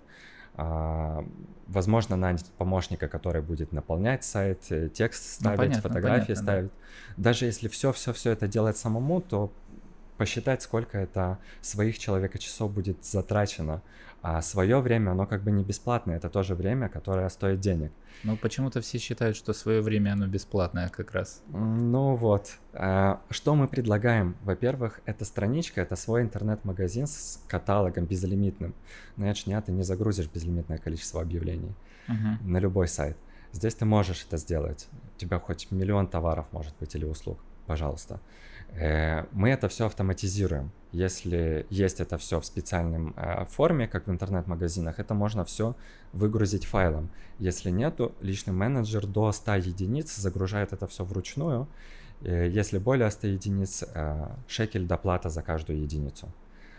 Возможно, нанять помощника, который будет наполнять сайт, текст ставить, ну, понятно, фотографии понятно, ставить. Да. Даже если все-все-все это делать самому, то посчитать, сколько это своих человека-часов будет затрачено. А свое время, оно как бы не бесплатное, это тоже время, которое стоит денег. Ну, почему-то все считают, что свое время, оно бесплатное как раз. Ну вот. Что мы предлагаем? Во-первых, эта страничка, это свой интернет-магазин с каталогом безлимитным. На Ячня ты не загрузишь безлимитное количество объявлений uh-huh. на любой сайт. Здесь ты можешь это сделать. У тебя хоть миллион товаров может быть или услуг. Пожалуйста. Мы это все автоматизируем. Если есть это все в специальном форме, как в интернет-магазинах, это можно все выгрузить файлом. Если нету, личный менеджер до ста единиц загружает это все вручную. Если более ста единиц, шекель доплата за каждую единицу.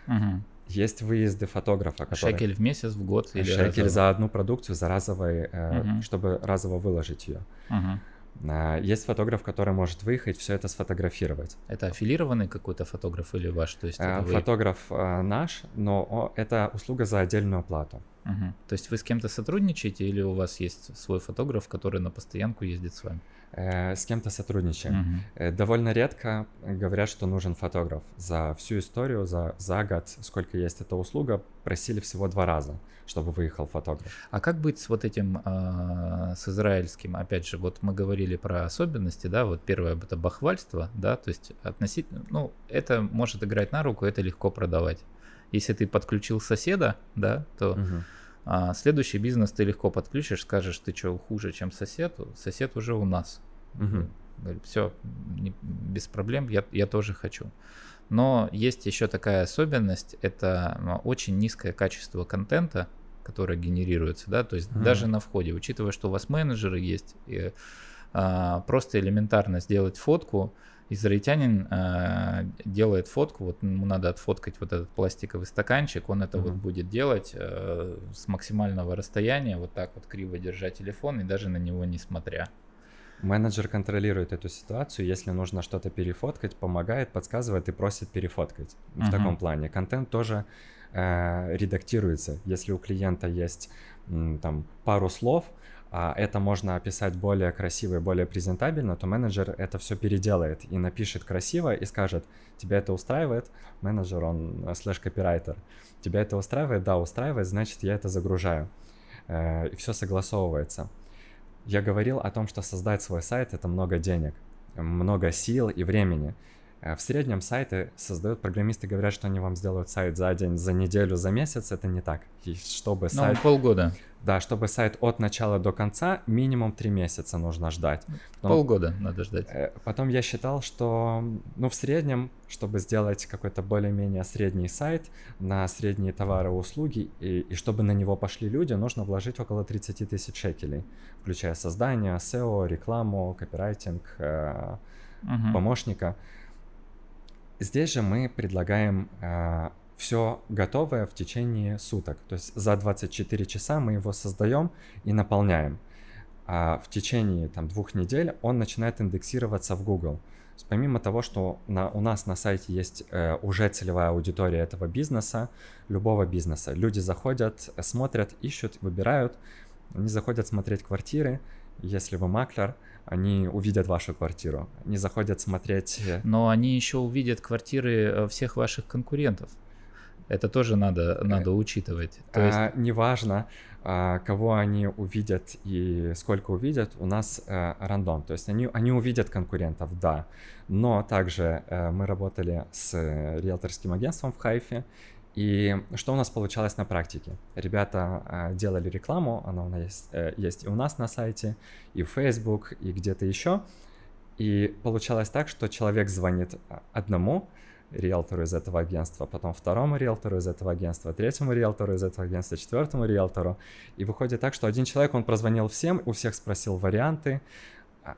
Угу. Есть выезды фотографа, которые... Шекель в месяц, в год? Или шекель разово? За одну продукцию, за разовой, угу. чтобы разово выложить ее. Угу. Есть фотограф, который может выехать, все это сфотографировать. Это аффилированный какой-то фотограф или ваш? То есть это вы... Фотограф наш, но это услуга за отдельную плату. Угу. То есть вы с кем-то сотрудничаете или у вас есть свой фотограф, который на постоянку ездит с вами? С кем-то сотрудничаем. Угу. Довольно редко говорят, что нужен фотограф. За всю историю, за, за год, сколько есть эта услуга, просили всего два раза, чтобы выехал фотограф. А как быть с вот этим, э, с израильским? Опять же, вот мы говорили про особенности, да, вот первое это бахвальство, да, то есть относительно, ну, это может играть на руку, это легко продавать. Если ты подключил соседа, да, то угу. а, следующий бизнес ты легко подключишь, скажешь, ты что, хуже, чем сосед? Сосед уже у нас. Угу. Говорит, все, не, без проблем, я, я тоже хочу. Но есть еще такая особенность, это очень низкое качество контента, которое генерируется, да, то есть угу. даже на входе, учитывая, что у вас менеджеры есть, и, а, просто элементарно сделать фотку. Израильтянин э, делает фотку, вот ему надо отфоткать вот этот пластиковый стаканчик, он это mm-hmm. вот будет делать э, с максимального расстояния, вот так вот криво держа телефон и даже на него не смотря. Менеджер контролирует эту ситуацию, если нужно что-то перефоткать, помогает, подсказывает и просит перефоткать. Mm-hmm. В таком плане контент тоже э, редактируется, если у клиента есть м, там пару слов, а это можно описать более красиво и более презентабельно, то менеджер это все переделает и напишет красиво и скажет, тебя это устраивает, менеджер, он слэш-копирайтер, тебя это устраивает, да, устраивает, значит, я это загружаю. И все согласовывается. Я говорил о том, что создать свой сайт — это много денег, много сил и времени. В среднем сайты создают программисты, говорят, что они вам сделают сайт за день, за неделю, за месяц. Это не так. И чтобы ну, сайт... полгода. Да, чтобы сайт от начала до конца, минимум три месяца нужно ждать. Потом... Полгода надо ждать. Потом я считал, что ну, в среднем, чтобы сделать какой-то более-менее средний сайт на средние товары и услуги, и, и чтобы на него пошли люди, нужно вложить около тридцать тысяч шекелей, включая создание, сео, рекламу, копирайтинг, uh-huh. помощника. Здесь же мы предлагаем э, все готовое в течение суток. То есть за двадцать четыре часа мы его создаем и наполняем. А в течение там, двух недель он начинает индексироваться в Google. Помимо того, что на, у нас на сайте есть э, уже целевая аудитория этого бизнеса, любого бизнеса. Люди заходят, смотрят, ищут, выбирают. Они заходят смотреть квартиры. Если вы маклер, они увидят вашу квартиру. Они заходят смотреть... Но они еще увидят квартиры всех ваших конкурентов. Это тоже надо, надо учитывать. То есть... а, неважно, а, кого они увидят и сколько увидят, у нас а, рандом. То есть они, они увидят конкурентов, да. Но также а, мы работали с риэлторским агентством в Хайфе. И что у нас получалось на практике? Ребята а, делали рекламу, она у нас есть, а, есть и у нас на сайте, и в Facebook, и где-то еще. И получалось так, что человек звонит одному риэлтору из этого агентства, потом второму риэлтору из этого агентства, третьему риэлтору из этого агентства, четвертому риэлтору. И выходит так, что один человек, он прозвонил всем, у всех спросил варианты.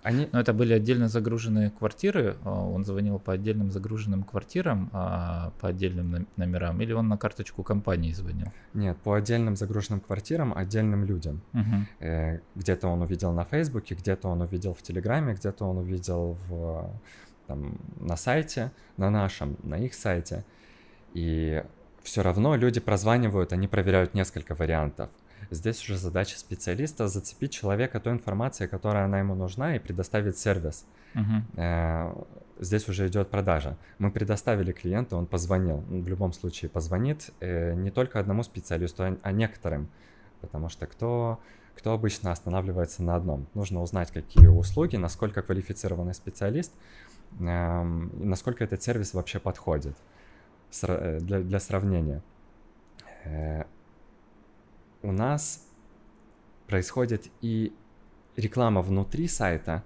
Они... Но это были отдельно загруженные квартиры, он звонил по отдельным загруженным квартирам, по отдельным номерам, или он на карточку компании звонил? Нет, по отдельным загруженным квартирам, отдельным людям. Угу. Где-то он увидел на Фейсбуке, где-то он увидел в Телеграме, где-то он увидел в... Там, на сайте, на нашем, на их сайте, и все равно люди прозванивают, они проверяют несколько вариантов. Здесь уже задача специалиста зацепить человека той информацией, которая она ему нужна, и предоставить сервис. Uh-huh. Здесь уже идет продажа. Мы предоставили клиенту, он позвонил, он в любом случае позвонит не только одному специалисту, а некоторым, потому что кто... Кто обычно останавливается на одном. Нужно узнать, какие услуги, насколько квалифицированный специалист, э, и насколько этот сервис вообще подходит Сра- для, для сравнения. Э, у нас происходит и реклама внутри сайта,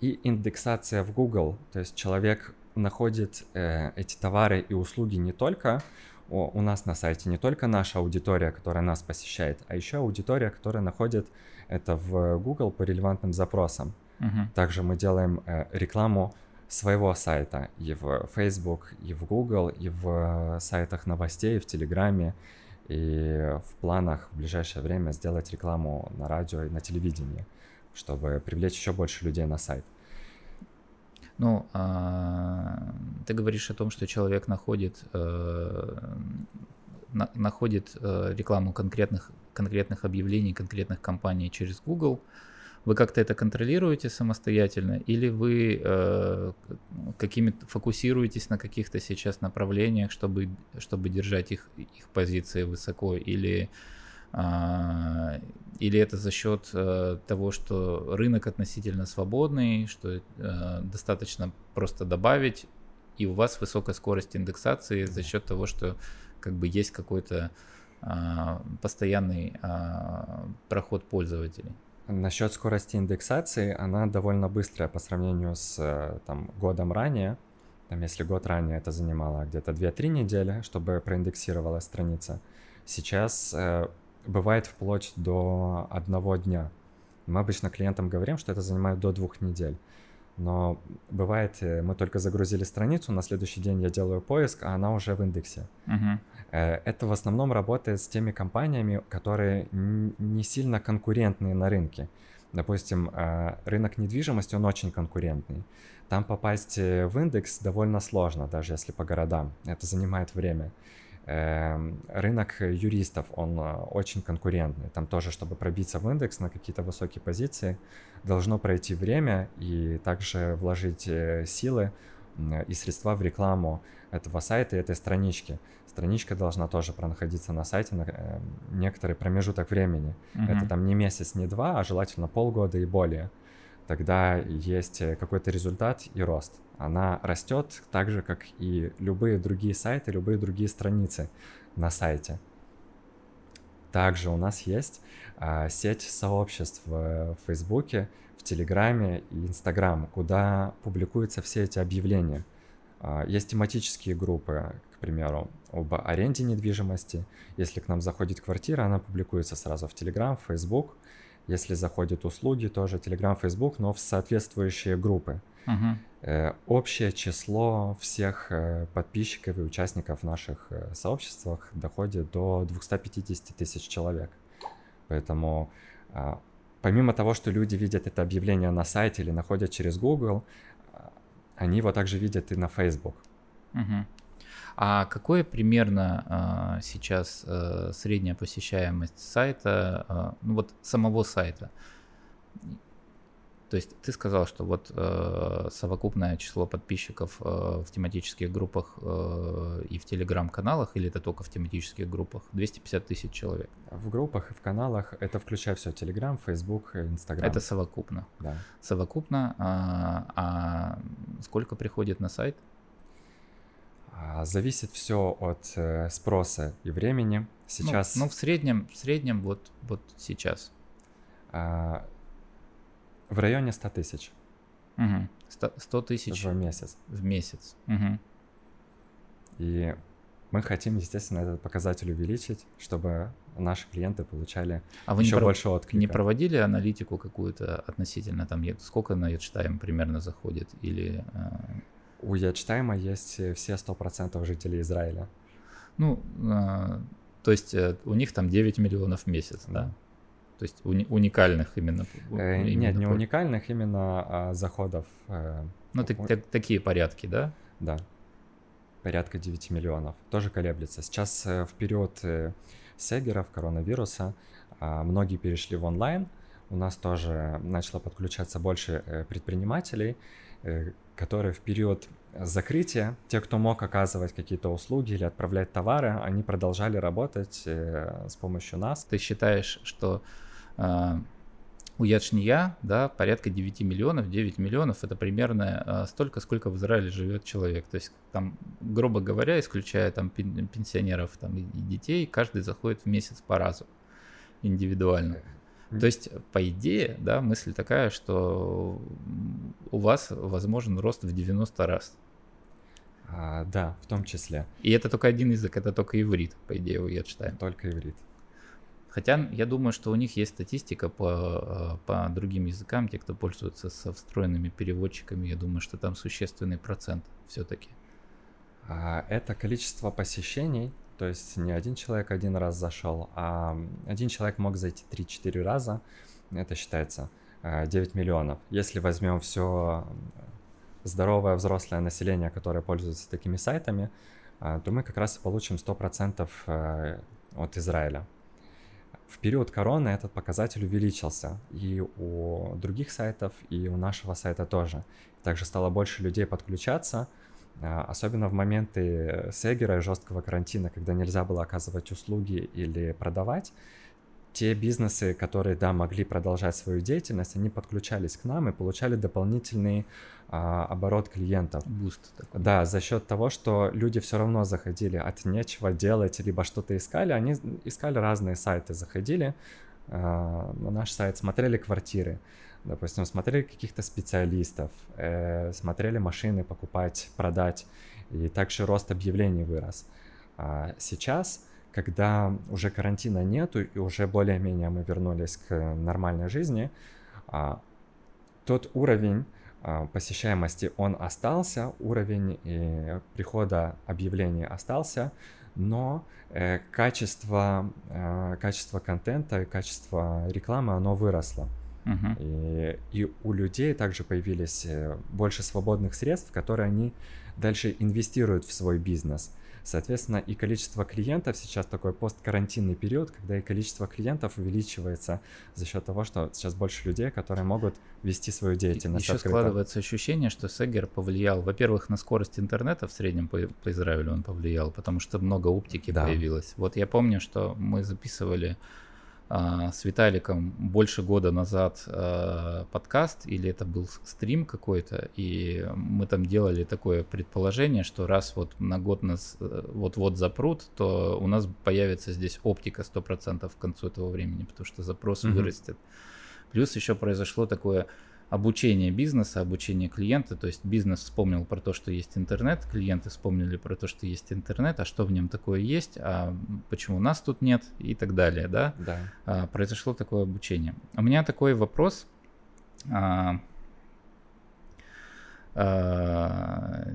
и индексация в Google. То есть человек находит э, эти товары и услуги не только... О, у нас на сайте не только наша аудитория, которая нас посещает, а еще аудитория, которая находит это в Google по релевантным запросам. Uh-huh. Также мы делаем э, рекламу своего сайта и в Facebook, и в Google, и в э, сайтах новостей, в Телеграме, и в планах в ближайшее время сделать рекламу на радио и на телевидении, чтобы привлечь еще больше людей на сайт. Ну, ты говоришь о том, что человек находит, находит рекламу конкретных, конкретных объявлений, конкретных компаний через Google. Вы как-то это контролируете самостоятельно, или вы какими-то фокусируетесь на каких-то сейчас направлениях, чтобы, чтобы держать их, их позиции высоко, или... Или это за счет того, что рынок относительно свободный, что достаточно просто добавить, и у вас высокая скорость индексации за счет того, что как бы есть какой-то постоянный проход пользователей? Насчет скорости индексации, она довольно быстрая по сравнению с там, годом ранее. Там, если год ранее это занимало где-то две-три недели, чтобы проиндексировалась страница, сейчас... Бывает вплоть до одного дня. Мы обычно клиентам говорим, что это занимает до двух недель. Но бывает, мы только загрузили страницу, на следующий день я делаю поиск, а она уже в индексе. Uh-huh. Это в основном работает с теми компаниями, которые не сильно конкурентные на рынке. Допустим, рынок недвижимости, он очень конкурентный. Там попасть в индекс довольно сложно, даже если по городам. Это занимает время. Рынок юристов, он очень конкурентный. Там тоже, чтобы пробиться в индекс на какие-то высокие позиции, должно пройти время и также вложить силы и средства в рекламу этого сайта и этой странички. Страничка должна тоже пронаходиться на сайте на некоторый промежуток времени. Mm-hmm. Это там не месяц, не два, а желательно полгода и более. Тогда есть какой-то результат и рост. Она растет так же, как и любые другие сайты, любые другие страницы на сайте. Также у нас есть а, сеть сообществ в Фейсбуке, в Телеграме и Инстаграм, куда публикуются все эти объявления. А, есть тематические группы, к примеру, об аренде недвижимости. Если к нам заходит квартира, она публикуется сразу в Телеграм, в Фейсбук. Если заходят услуги, тоже Telegram, Facebook, но в соответствующие группы. Uh-huh. Э, общее число всех э, подписчиков и участников в наших э, сообществах доходит до двести пятьдесят тысяч человек. Поэтому э, помимо того, что люди видят это объявление на сайте или находят через Google, они его также видят и на Facebook. Угу. А какое примерно а, сейчас а, средняя посещаемость сайта, а, ну вот самого сайта? То есть ты сказал, что вот а, совокупное число подписчиков а, в тематических группах а, и в телеграм-каналах, или это только в тематических группах, двести пятьдесят тысяч человек? В группах и в каналах, это включая все, телеграм, фейсбук, инстаграм. Это совокупно? Да. Совокупно. А, а сколько приходит на сайт? Зависит все от э, спроса и времени. Сейчас. Ну, ну в среднем, в среднем вот, вот сейчас. Э, в районе ста тысяч. Угу. сто тысяч в месяц. В месяц. Угу. И мы хотим, естественно, этот показатель увеличить, чтобы наши клиенты получали а еще пров... больше отклика. Не проводили аналитику какую-то относительно там, сколько на Yad два примерно заходит или? Э... У Ядштайма есть все сто процентов жителей Израиля. Ну, э, то есть э, у них там девять миллионов в месяц, да? да? То есть уни- уникальных именно? У, э, именно нет, не по... уникальных, именно э, заходов. Э, ну, так, у... так, такие порядки, да? Да, порядка девять миллионов. Тоже колеблется. Сейчас э, в период э, сегеров, коронавируса, э, многие перешли в онлайн. У нас тоже начало подключаться больше э, предпринимателей, э, которые в период закрытия, те, кто мог оказывать какие-то услуги или отправлять товары, они продолжали работать э, с помощью нас. Ты считаешь, что э, у Ядшния, да, порядка девять миллионов, девять миллионов это примерно э, столько, сколько в Израиле живет человек. То есть там, грубо говоря, исключая там пен- пенсионеров там, и детей, каждый заходит в месяц по разу индивидуально. То есть, по идее, да, мысль такая, что у вас возможен рост в девяносто раз. А, да, в том числе. И это только один язык, это только иврит, по идее, я считаю. Только иврит. Хотя я думаю, что у них есть статистика по, по другим языкам, те, кто пользуется со встроенными переводчиками, я думаю, что там существенный процент все-таки. А, это количество посещений. То есть не один человек один раз зашел, а один человек мог зайти три-четыре раза, это считается девять миллионов. Если возьмем все здоровое взрослое население, которое пользуется такими сайтами, то мы как раз получим сто процентов от Израиля. В период короны этот показатель увеличился и у других сайтов, и у нашего сайта тоже. Также стало больше людей подключаться. Особенно в моменты сегера и жесткого карантина, когда нельзя было оказывать услуги или продавать, те бизнесы, которые, да, могли продолжать свою деятельность, они подключались к нам и получали дополнительный а, оборот клиентов. Буст такой. Да, за счет того, что люди все равно заходили от нечего делать, либо что-то искали, они искали разные сайты, заходили а, на наш сайт, смотрели квартиры. Допустим, смотрели каких-то специалистов, э, смотрели машины покупать, продать, и также рост объявлений вырос. А сейчас, когда уже карантина нету и уже более-менее мы вернулись к нормальной жизни, а, тот уровень а, посещаемости, он остался, уровень и прихода объявлений остался, но э, качество, э, качество контента и качество рекламы, оно выросло. Uh-huh. И, и у людей также появились больше свободных средств, которые они дальше инвестируют в свой бизнес. Соответственно, и количество клиентов, сейчас такой посткарантинный период, когда и количество клиентов увеличивается за счет того, что сейчас больше людей, которые могут вести свою деятельность. Еще открыто. Складывается ощущение, что сегер повлиял, во-первых, на скорость интернета в среднем по, по Израилю он повлиял, потому что много оптики да. появилось. Вот я помню, что мы записывали с Виталиком больше года назад э, подкаст, или это был стрим какой-то, и мы там делали такое предположение, что раз вот на год нас вот-вот запрут, то у нас появится здесь оптика сто процентов к концу этого времени, потому что запрос mm-hmm. вырастет. Плюс еще произошло такое обучение бизнеса, обучение клиента, то есть бизнес вспомнил про то, что есть интернет, клиенты вспомнили про то, что есть интернет, а что в нем такое есть, а почему нас тут нет и так далее, да? Да. А, произошло такое обучение. У меня такой вопрос. А, а,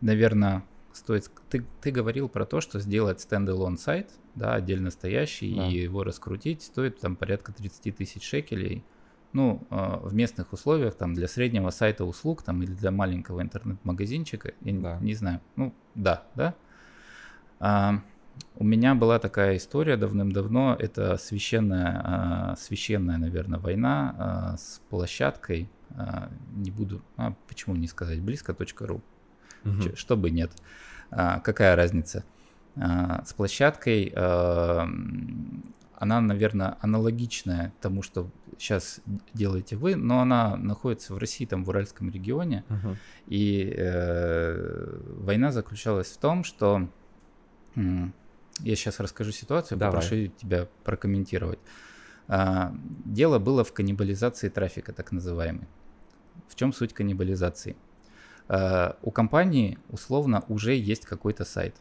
наверное, стоит... Ты, ты говорил про то, что сделать стендалон сайт, да, отдельно стоящий, да. и его раскрутить, стоит там порядка тридцать тысяч шекелей, ну, в местных условиях, там, для среднего сайта услуг, там, или для маленького интернет-магазинчика, я да. не, не знаю, ну, да, да. А, у меня была такая история давным-давно, это священная, а, священная, наверное, война а, с площадкой, а, не буду, а, почему не сказать, близко точка ру, угу. чтобы нет, а, какая разница, а, с площадкой, а, она, наверное, аналогичная тому, что сейчас делаете вы, но она находится в России, там, в Уральском регионе. Uh-huh. И э, война заключалась в том, что... Э, я сейчас расскажу ситуацию, Давай. попрошу тебя прокомментировать. Э, дело было в каннибализации трафика, так называемой. В чем суть каннибализации? Э, у компании, условно, уже есть какой-то сайт.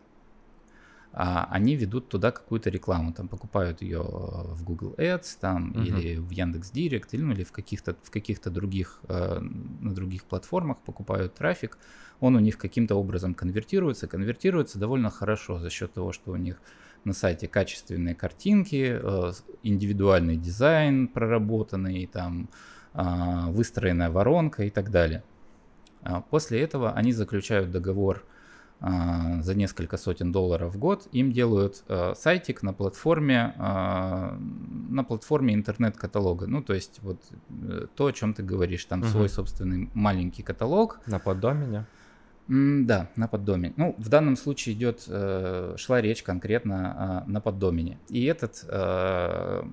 Они ведут туда какую-то рекламу, там покупают ее в Google Ads, там uh-huh. или в Яндекс.Директ, или, или в каких-то в каких-то других на других платформах покупают трафик, он у них каким-то образом конвертируется, конвертируется довольно хорошо за счет того, что у них на сайте качественные картинки, индивидуальный дизайн проработанный, там выстроенная воронка и так далее. После этого они заключают договор за несколько сотен долларов в год, им делают э, сайтик на платформе, э, на платформе интернет-каталога. Ну, то есть вот э, то, о чем ты говоришь, там угу. свой собственный маленький каталог. На поддомене? М, да, на поддомене. Ну, в данном случае идет, э, шла речь конкретно э, на поддомене. И этот... Э,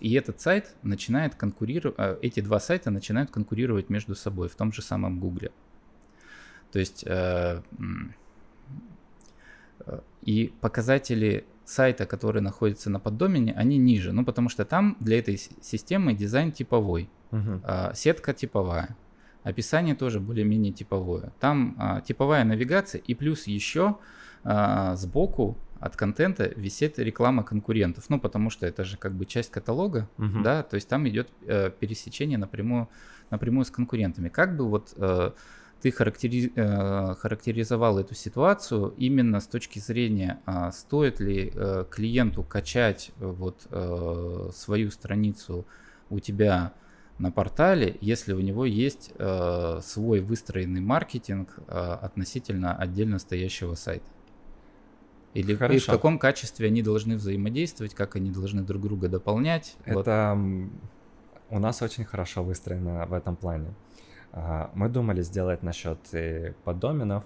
И этот сайт начинает конкурировать, э, эти два сайта начинают конкурировать между собой в том же самом Гугле. То есть э, э, и показатели сайта, которые находятся на поддомене, они ниже. Ну, потому что там для этой системы дизайн типовой, угу. э, сетка типовая, описание тоже более-менее типовое. Там э, типовая навигация и плюс еще э, сбоку от контента висит реклама конкурентов. Ну, потому что это же как бы часть каталога, угу. да, то есть там идет э, пересечение напрямую, напрямую с конкурентами. Как бы вот... Э, Ты характери... характеризовал эту ситуацию именно с точки зрения, а стоит ли а, клиенту качать вот, а, свою страницу у тебя на портале, если у него есть а, свой выстроенный маркетинг а, относительно отдельно стоящего сайта? Или и в каком качестве они должны взаимодействовать, как они должны друг друга дополнять? Это вот. У нас очень хорошо выстроено в этом плане. Мы думали сделать насчет поддоменов.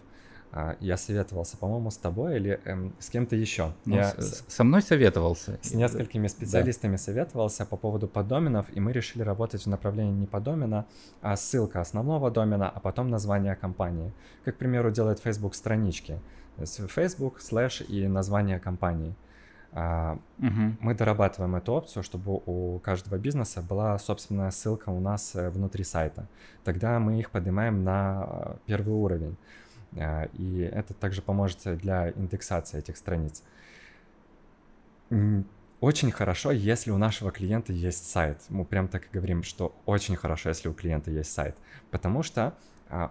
Я советовался, по-моему, с тобой или эм, с кем-то еще. Ну, я с... со мной советовался. С несколькими специалистами да. советовался по поводу поддоменов, и мы решили работать в направлении не поддомена, а ссылка основного домена, а потом название компании. Как, к примеру, делает Facebook странички. То есть Facebook слэш и название компании. Uh-huh. Мы дорабатываем эту опцию, чтобы у каждого бизнеса была собственная ссылка у нас внутри сайта. Тогда мы их поднимаем на первый уровень. И это также поможет для индексации этих страниц. Очень хорошо, если у нашего клиента есть сайт. Мы прям так и говорим, что очень хорошо, если у клиента есть сайт. Потому что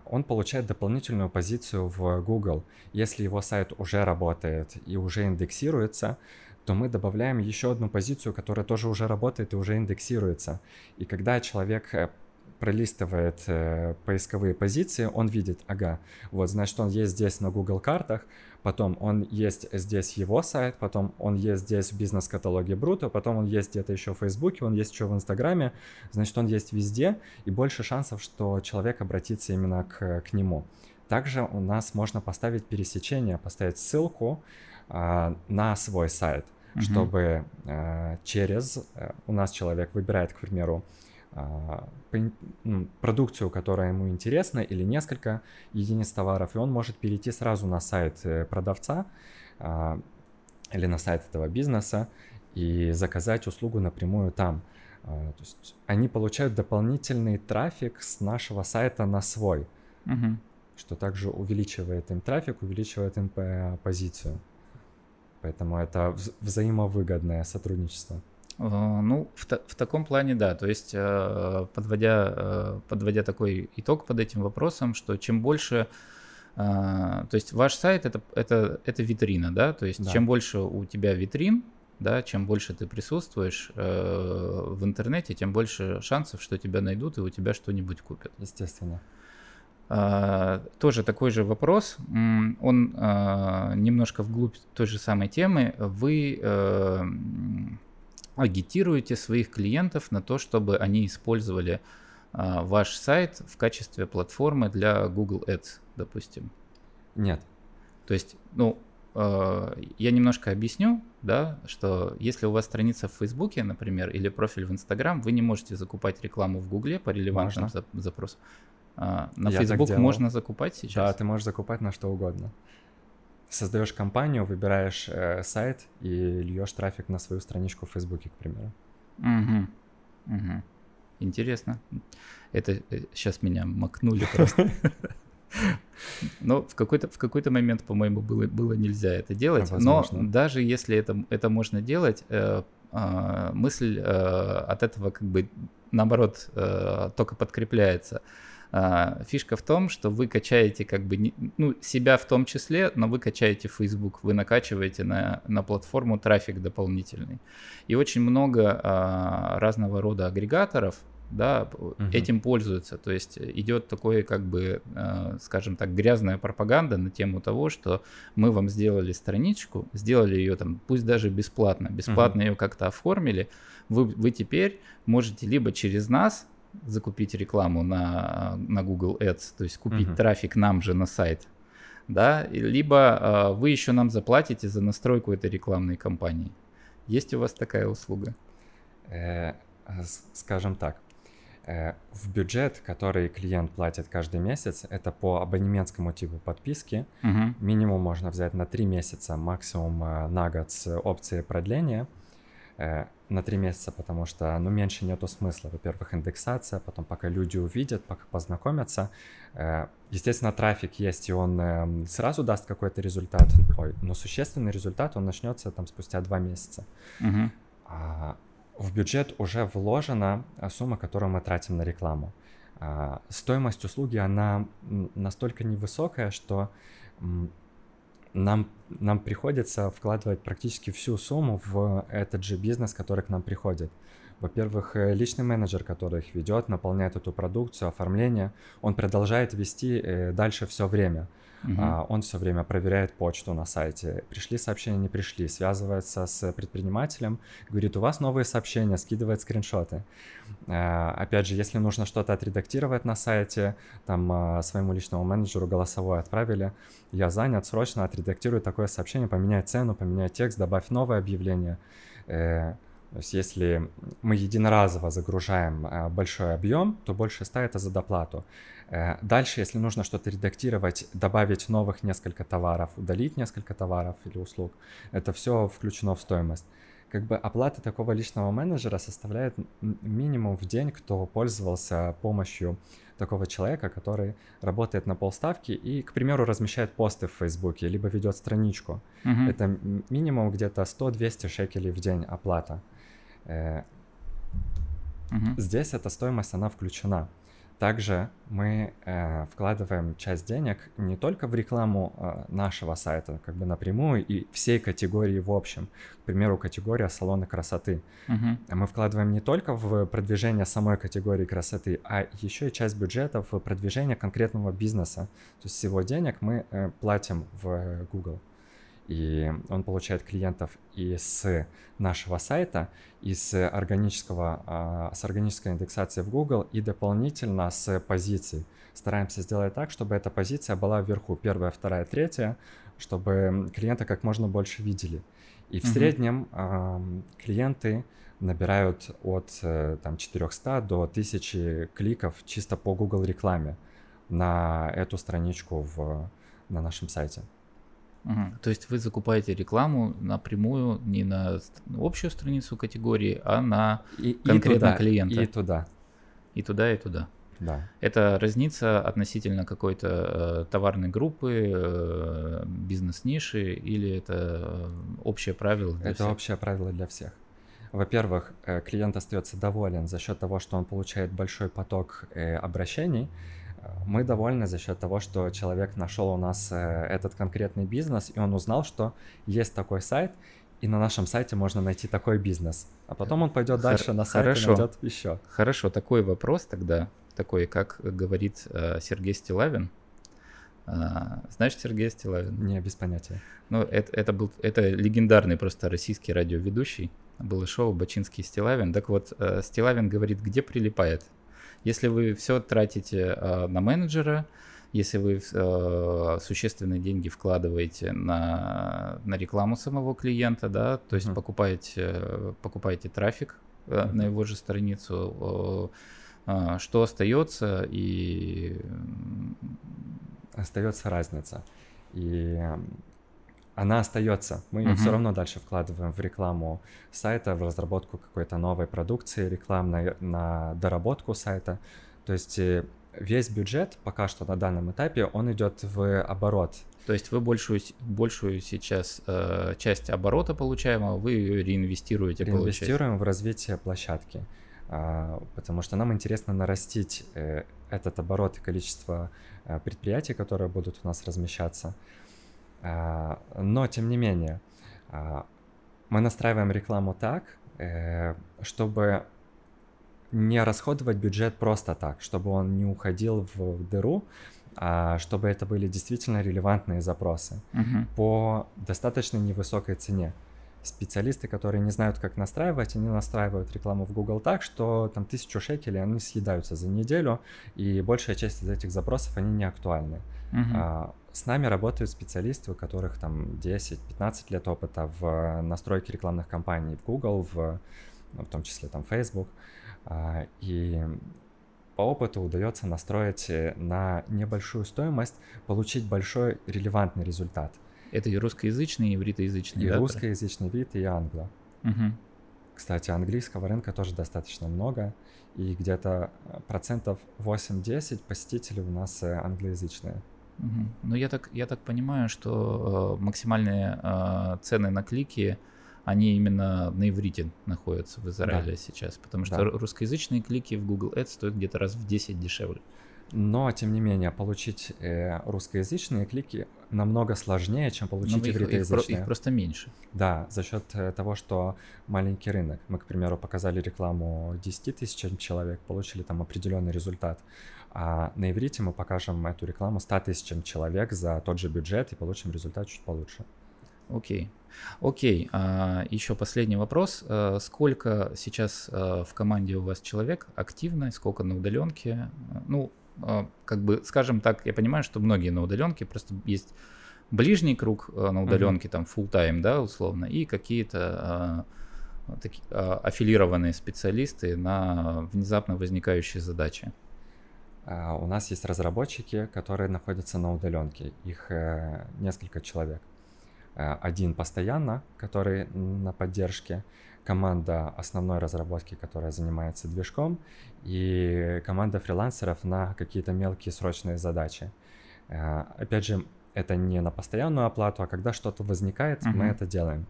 он получает дополнительную позицию в Google. Если его сайт уже работает и уже индексируется, то мы добавляем еще одну позицию, которая тоже уже работает и уже индексируется. И когда человек пролистывает поисковые позиции, он видит, ага, вот, значит, он есть здесь на Google картах, потом он есть здесь его сайт, потом он есть здесь в бизнес-каталоге Bruto, потом он есть где-то еще в Фейсбуке, он есть еще в Инстаграме, значит, он есть везде, и больше шансов, что человек обратится именно к, к нему. Также у нас можно поставить пересечение, поставить ссылку а, на свой сайт, mm-hmm. чтобы а, через... А, у нас человек выбирает, к примеру, продукцию, которая ему интересна, или несколько единиц товаров, и он может перейти сразу на сайт продавца или на сайт этого бизнеса и заказать услугу напрямую там. То есть они получают дополнительный трафик с нашего сайта на свой, угу. что также увеличивает им трафик, увеличивает им позицию. Поэтому это взаимовыгодное сотрудничество. Ну, в, та- в таком плане, да, то есть подводя, подводя такой итог под этим вопросом, что чем больше, то есть ваш сайт это, это, это витрина, да, то есть да. чем больше у тебя витрин, да, чем больше ты присутствуешь э, в интернете, тем больше шансов, что тебя найдут и у тебя что-нибудь купят. Естественно. Э, тоже такой же вопрос, он э, немножко вглубь той же самой темы. Вы э, агитируете своих клиентов на то, чтобы они использовали э, ваш сайт в качестве платформы для Google Ads, допустим? Нет. То есть, ну, я немножко объясню, да, что если у вас страница в Фейсбуке, например, или профиль в Инстаграм, вы не можете закупать рекламу в Гугле по релевантным запросам. На Фейсбук можно закупать сейчас? Да, ты можешь закупать на что угодно. Создаешь компанию, выбираешь э, сайт и льешь трафик на свою страничку в Фейсбуке, к примеру. Угу. Угу. Интересно. Это сейчас меня макнули просто. Но в какой-то, в какой-то момент, по-моему, было, было нельзя это делать. Возможно. Но даже если это, это можно делать, э, э, мысль э, от этого как бы наоборот э, только подкрепляется. Э, фишка в том, что вы качаете как бы не, ну, себя в том числе, но вы качаете Facebook, вы накачиваете на, на платформу трафик дополнительный. И очень много э, разного рода агрегаторов, да, uh-huh. этим пользуются, то есть идет такое, как бы, э, скажем так, грязная пропаганда на тему того, что мы вам сделали страничку, сделали ее там, пусть даже бесплатно, бесплатно uh-huh. ее как-то оформили, вы, вы теперь можете либо через нас закупить рекламу на, на Google Ads, то есть купить uh-huh. трафик нам же на сайт, да, либо э, вы еще нам заплатите за настройку этой рекламной кампании. Есть у вас такая услуга? Скажем так. В бюджет, который клиент платит каждый месяц, это по абонементскому типу подписки. Uh-huh. Минимум можно взять на три месяца, максимум на год с опцией продления. На три месяца, потому что, ну, меньше нету смысла. Во-первых, индексация, потом пока люди увидят, пока познакомятся. Естественно, трафик есть, и он сразу даст какой-то результат. Ой, но существенный результат, он начнется там спустя два месяца. Uh-huh. А... В бюджет уже вложена сумма, которую мы тратим на рекламу. Стоимость услуги, она настолько невысокая, что нам, нам приходится вкладывать практически всю сумму в этот же бизнес, который к нам приходит. Во-первых, личный менеджер, который их ведет, наполняет эту продукцию, оформление, он продолжает вести дальше все время. Uh-huh. Он все время проверяет почту на сайте, пришли сообщения, не пришли, связывается с предпринимателем, говорит, у вас новые сообщения, скидывает скриншоты. Опять же, если нужно что-то отредактировать на сайте, там своему личному менеджеру голосовое отправили, я занят, срочно отредактирую такое сообщение, поменяй цену, поменяй текст, добавь новое объявление. То есть если мы единоразово загружаем большой объем, то больше ста это за доплату. Дальше, если нужно что-то редактировать, добавить новых несколько товаров, удалить несколько товаров или услуг, это все включено в стоимость. Как бы оплата такого личного менеджера составляет минимум в день, кто пользовался помощью такого человека, который работает на полставки и, к примеру, размещает посты в Фейсбуке, либо ведет страничку. Uh-huh. Это минимум где-то сто-двести шекелей в день оплата. Uh-huh. Здесь эта стоимость, она включена. Также мы э, вкладываем часть денег не только в рекламу э, нашего сайта, как бы напрямую, и всей категории в общем. К примеру, категория салона красоты. Uh-huh. Мы вкладываем не только в продвижение самой категории красоты, а еще и часть бюджета в продвижение конкретного бизнеса. То есть всего денег мы э, платим в Google. И он получает клиентов и с нашего сайта, и с, органического, с органической индексации в Google, и дополнительно с позиций. Стараемся сделать так, чтобы эта позиция была вверху, первая, вторая, третья, чтобы клиента как можно больше видели. И в mm-hmm. среднем клиенты набирают от там, четырехсот до тысячи кликов чисто по Google рекламе на эту страничку в, на нашем сайте. Угу. То есть вы закупаете рекламу напрямую не на общую страницу категории, а на и, конкретно и туда, клиента. И туда. И туда, и туда. Да. Это разница относительно какой-то э, товарной группы, э, бизнес-ниши, или это общее правило для это всех? Это общее правило для всех. Во-первых, э, клиент остается доволен за счет того, что он получает большой поток э, обращений. Мы довольны за счет того, что человек нашел у нас этот конкретный бизнес, и он узнал, что есть такой сайт, И на нашем сайте можно найти такой бизнес. А потом он пойдет дальше Хор- на сайт хорошо. и найдет еще. Хорошо, такой вопрос тогда, такой, как говорит э, Сергей Стилавин. Э, знаешь Сергея Стилавина? Не, без понятия. Ну, это, это был это легендарный просто российский радиоведущий. Было шоу «Бачинский Стилавин». Так вот, э, Стилавин говорит, где прилипает. Если вы все тратите э, на менеджера, если вы э, существенные деньги вкладываете на, на рекламу самого клиента, да, то есть mm-hmm. покупаете, покупаете трафик э, mm-hmm. на его же страницу, э, э, что остается и... Остается разница. И она остается. Мы mm-hmm. все равно дальше вкладываем в рекламу сайта, в разработку какой-то новой продукции, рекламной, на доработку сайта. То есть... Весь бюджет пока что на данном этапе, он идет в оборот. То есть вы большую, большую сейчас э, часть оборота получаемого, вы ее реинвестируете? Реинвестируем получается. В развитие площадки, э, потому что нам интересно нарастить э, этот оборот и количество э, предприятий, которые будут у нас размещаться. Э, но, тем не менее, э, мы настраиваем рекламу так, э, чтобы... не расходовать бюджет просто так, чтобы он не уходил в дыру, а чтобы это были действительно релевантные запросы uh-huh. по достаточно невысокой цене. Специалисты, которые не знают, как настраивать, они настраивают рекламу в Google так, что там тысячу шекелей они съедаются за неделю, и большая часть из этих запросов, они не актуальны. Uh-huh. А, с нами работают специалисты, у которых там десять-пятнадцать лет опыта в настройке рекламных кампаний в Google, в, ну, в том числе там Facebook. И по опыту удается настроить на небольшую стоимость, получить большой релевантный результат. Это и русскоязычный, и ивритоязычный, и да? И русскоязычный, иврит, и англо. Угу. Кстати, английского рынка тоже достаточно много, и где-то процентов восемь-десять посетителей у нас англоязычные. Угу. Ну, я так, я так понимаю, что э, максимальные э, цены на клики... они именно на иврите находятся в Израиле да. сейчас, потому что да. русскоязычные клики в Google Ads стоят где-то раз в десять дешевле. Но, тем не менее, получить э, русскоязычные клики намного сложнее, чем получить ивритоязычные. Их, их, их просто меньше. Да, за счет того, что маленький рынок. Мы, к примеру, показали рекламу десять тысячам человек, получили там определенный результат. А на иврите мы покажем эту рекламу ста тысячам человек за тот же бюджет и получим результат чуть получше. Окей. Окей. А, еще последний вопрос. А, сколько сейчас а, в команде у вас человек активно, сколько на удаленке? А, ну, а, как бы, скажем так, я понимаю, что многие на удаленке, просто есть ближний круг а, на удаленке, mm-hmm. там, full-time, да, условно, и какие-то а, таки, а, аффилированные специалисты на внезапно возникающие задачи. А, у нас есть разработчики, которые находятся на удаленке. Их а, несколько человек. Один постоянно, который на поддержке, команда основной разработки, которая занимается движком, и команда фрилансеров на какие-то мелкие срочные задачи. Опять же, это не на постоянную оплату, а когда что-то возникает, uh-huh. мы это делаем.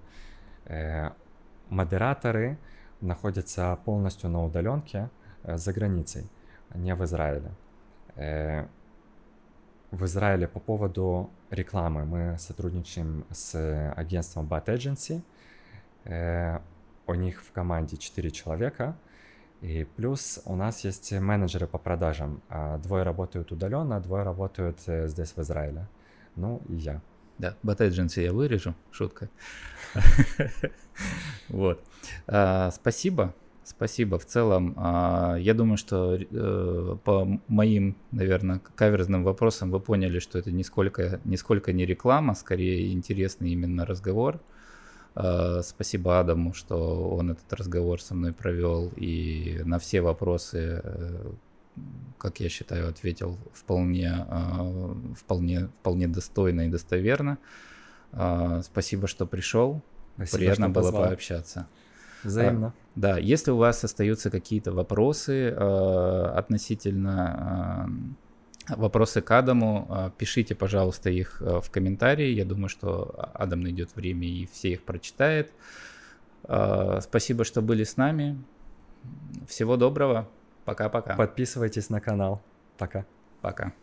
Модераторы находятся полностью на удаленке за границей, не в Израиле. В Израиле по поводу рекламы мы сотрудничаем с агентством Bat Agency. Э, у них в команде четыре человека. И плюс у нас есть менеджеры по продажам. А двое работают удаленно, двое работают здесь, в Израиле. Ну, и я. Да, Bat Agency я вырежу. Шутка. Вот. Спасибо. Спасибо. В целом, я думаю, что по моим, наверное, каверзным вопросам вы поняли, что это нисколько, нисколько не реклама, скорее интересный именно разговор. Спасибо Адаму, что он этот разговор со мной провел и на все вопросы, как я считаю, ответил вполне, вполне, вполне достойно и достоверно. Спасибо, что пришел. Спасибо, приятно что было позвал. Пообщаться. Взаимно. А, да, если у вас остаются какие-то вопросы э, относительно э, вопросы к Адаму, э, пишите, пожалуйста, их э, в комментарии. Я думаю, что Адам найдет время и все их прочитает. Э, спасибо, что были с нами. Всего доброго. Пока-пока. Подписывайтесь на канал. Пока. Пока.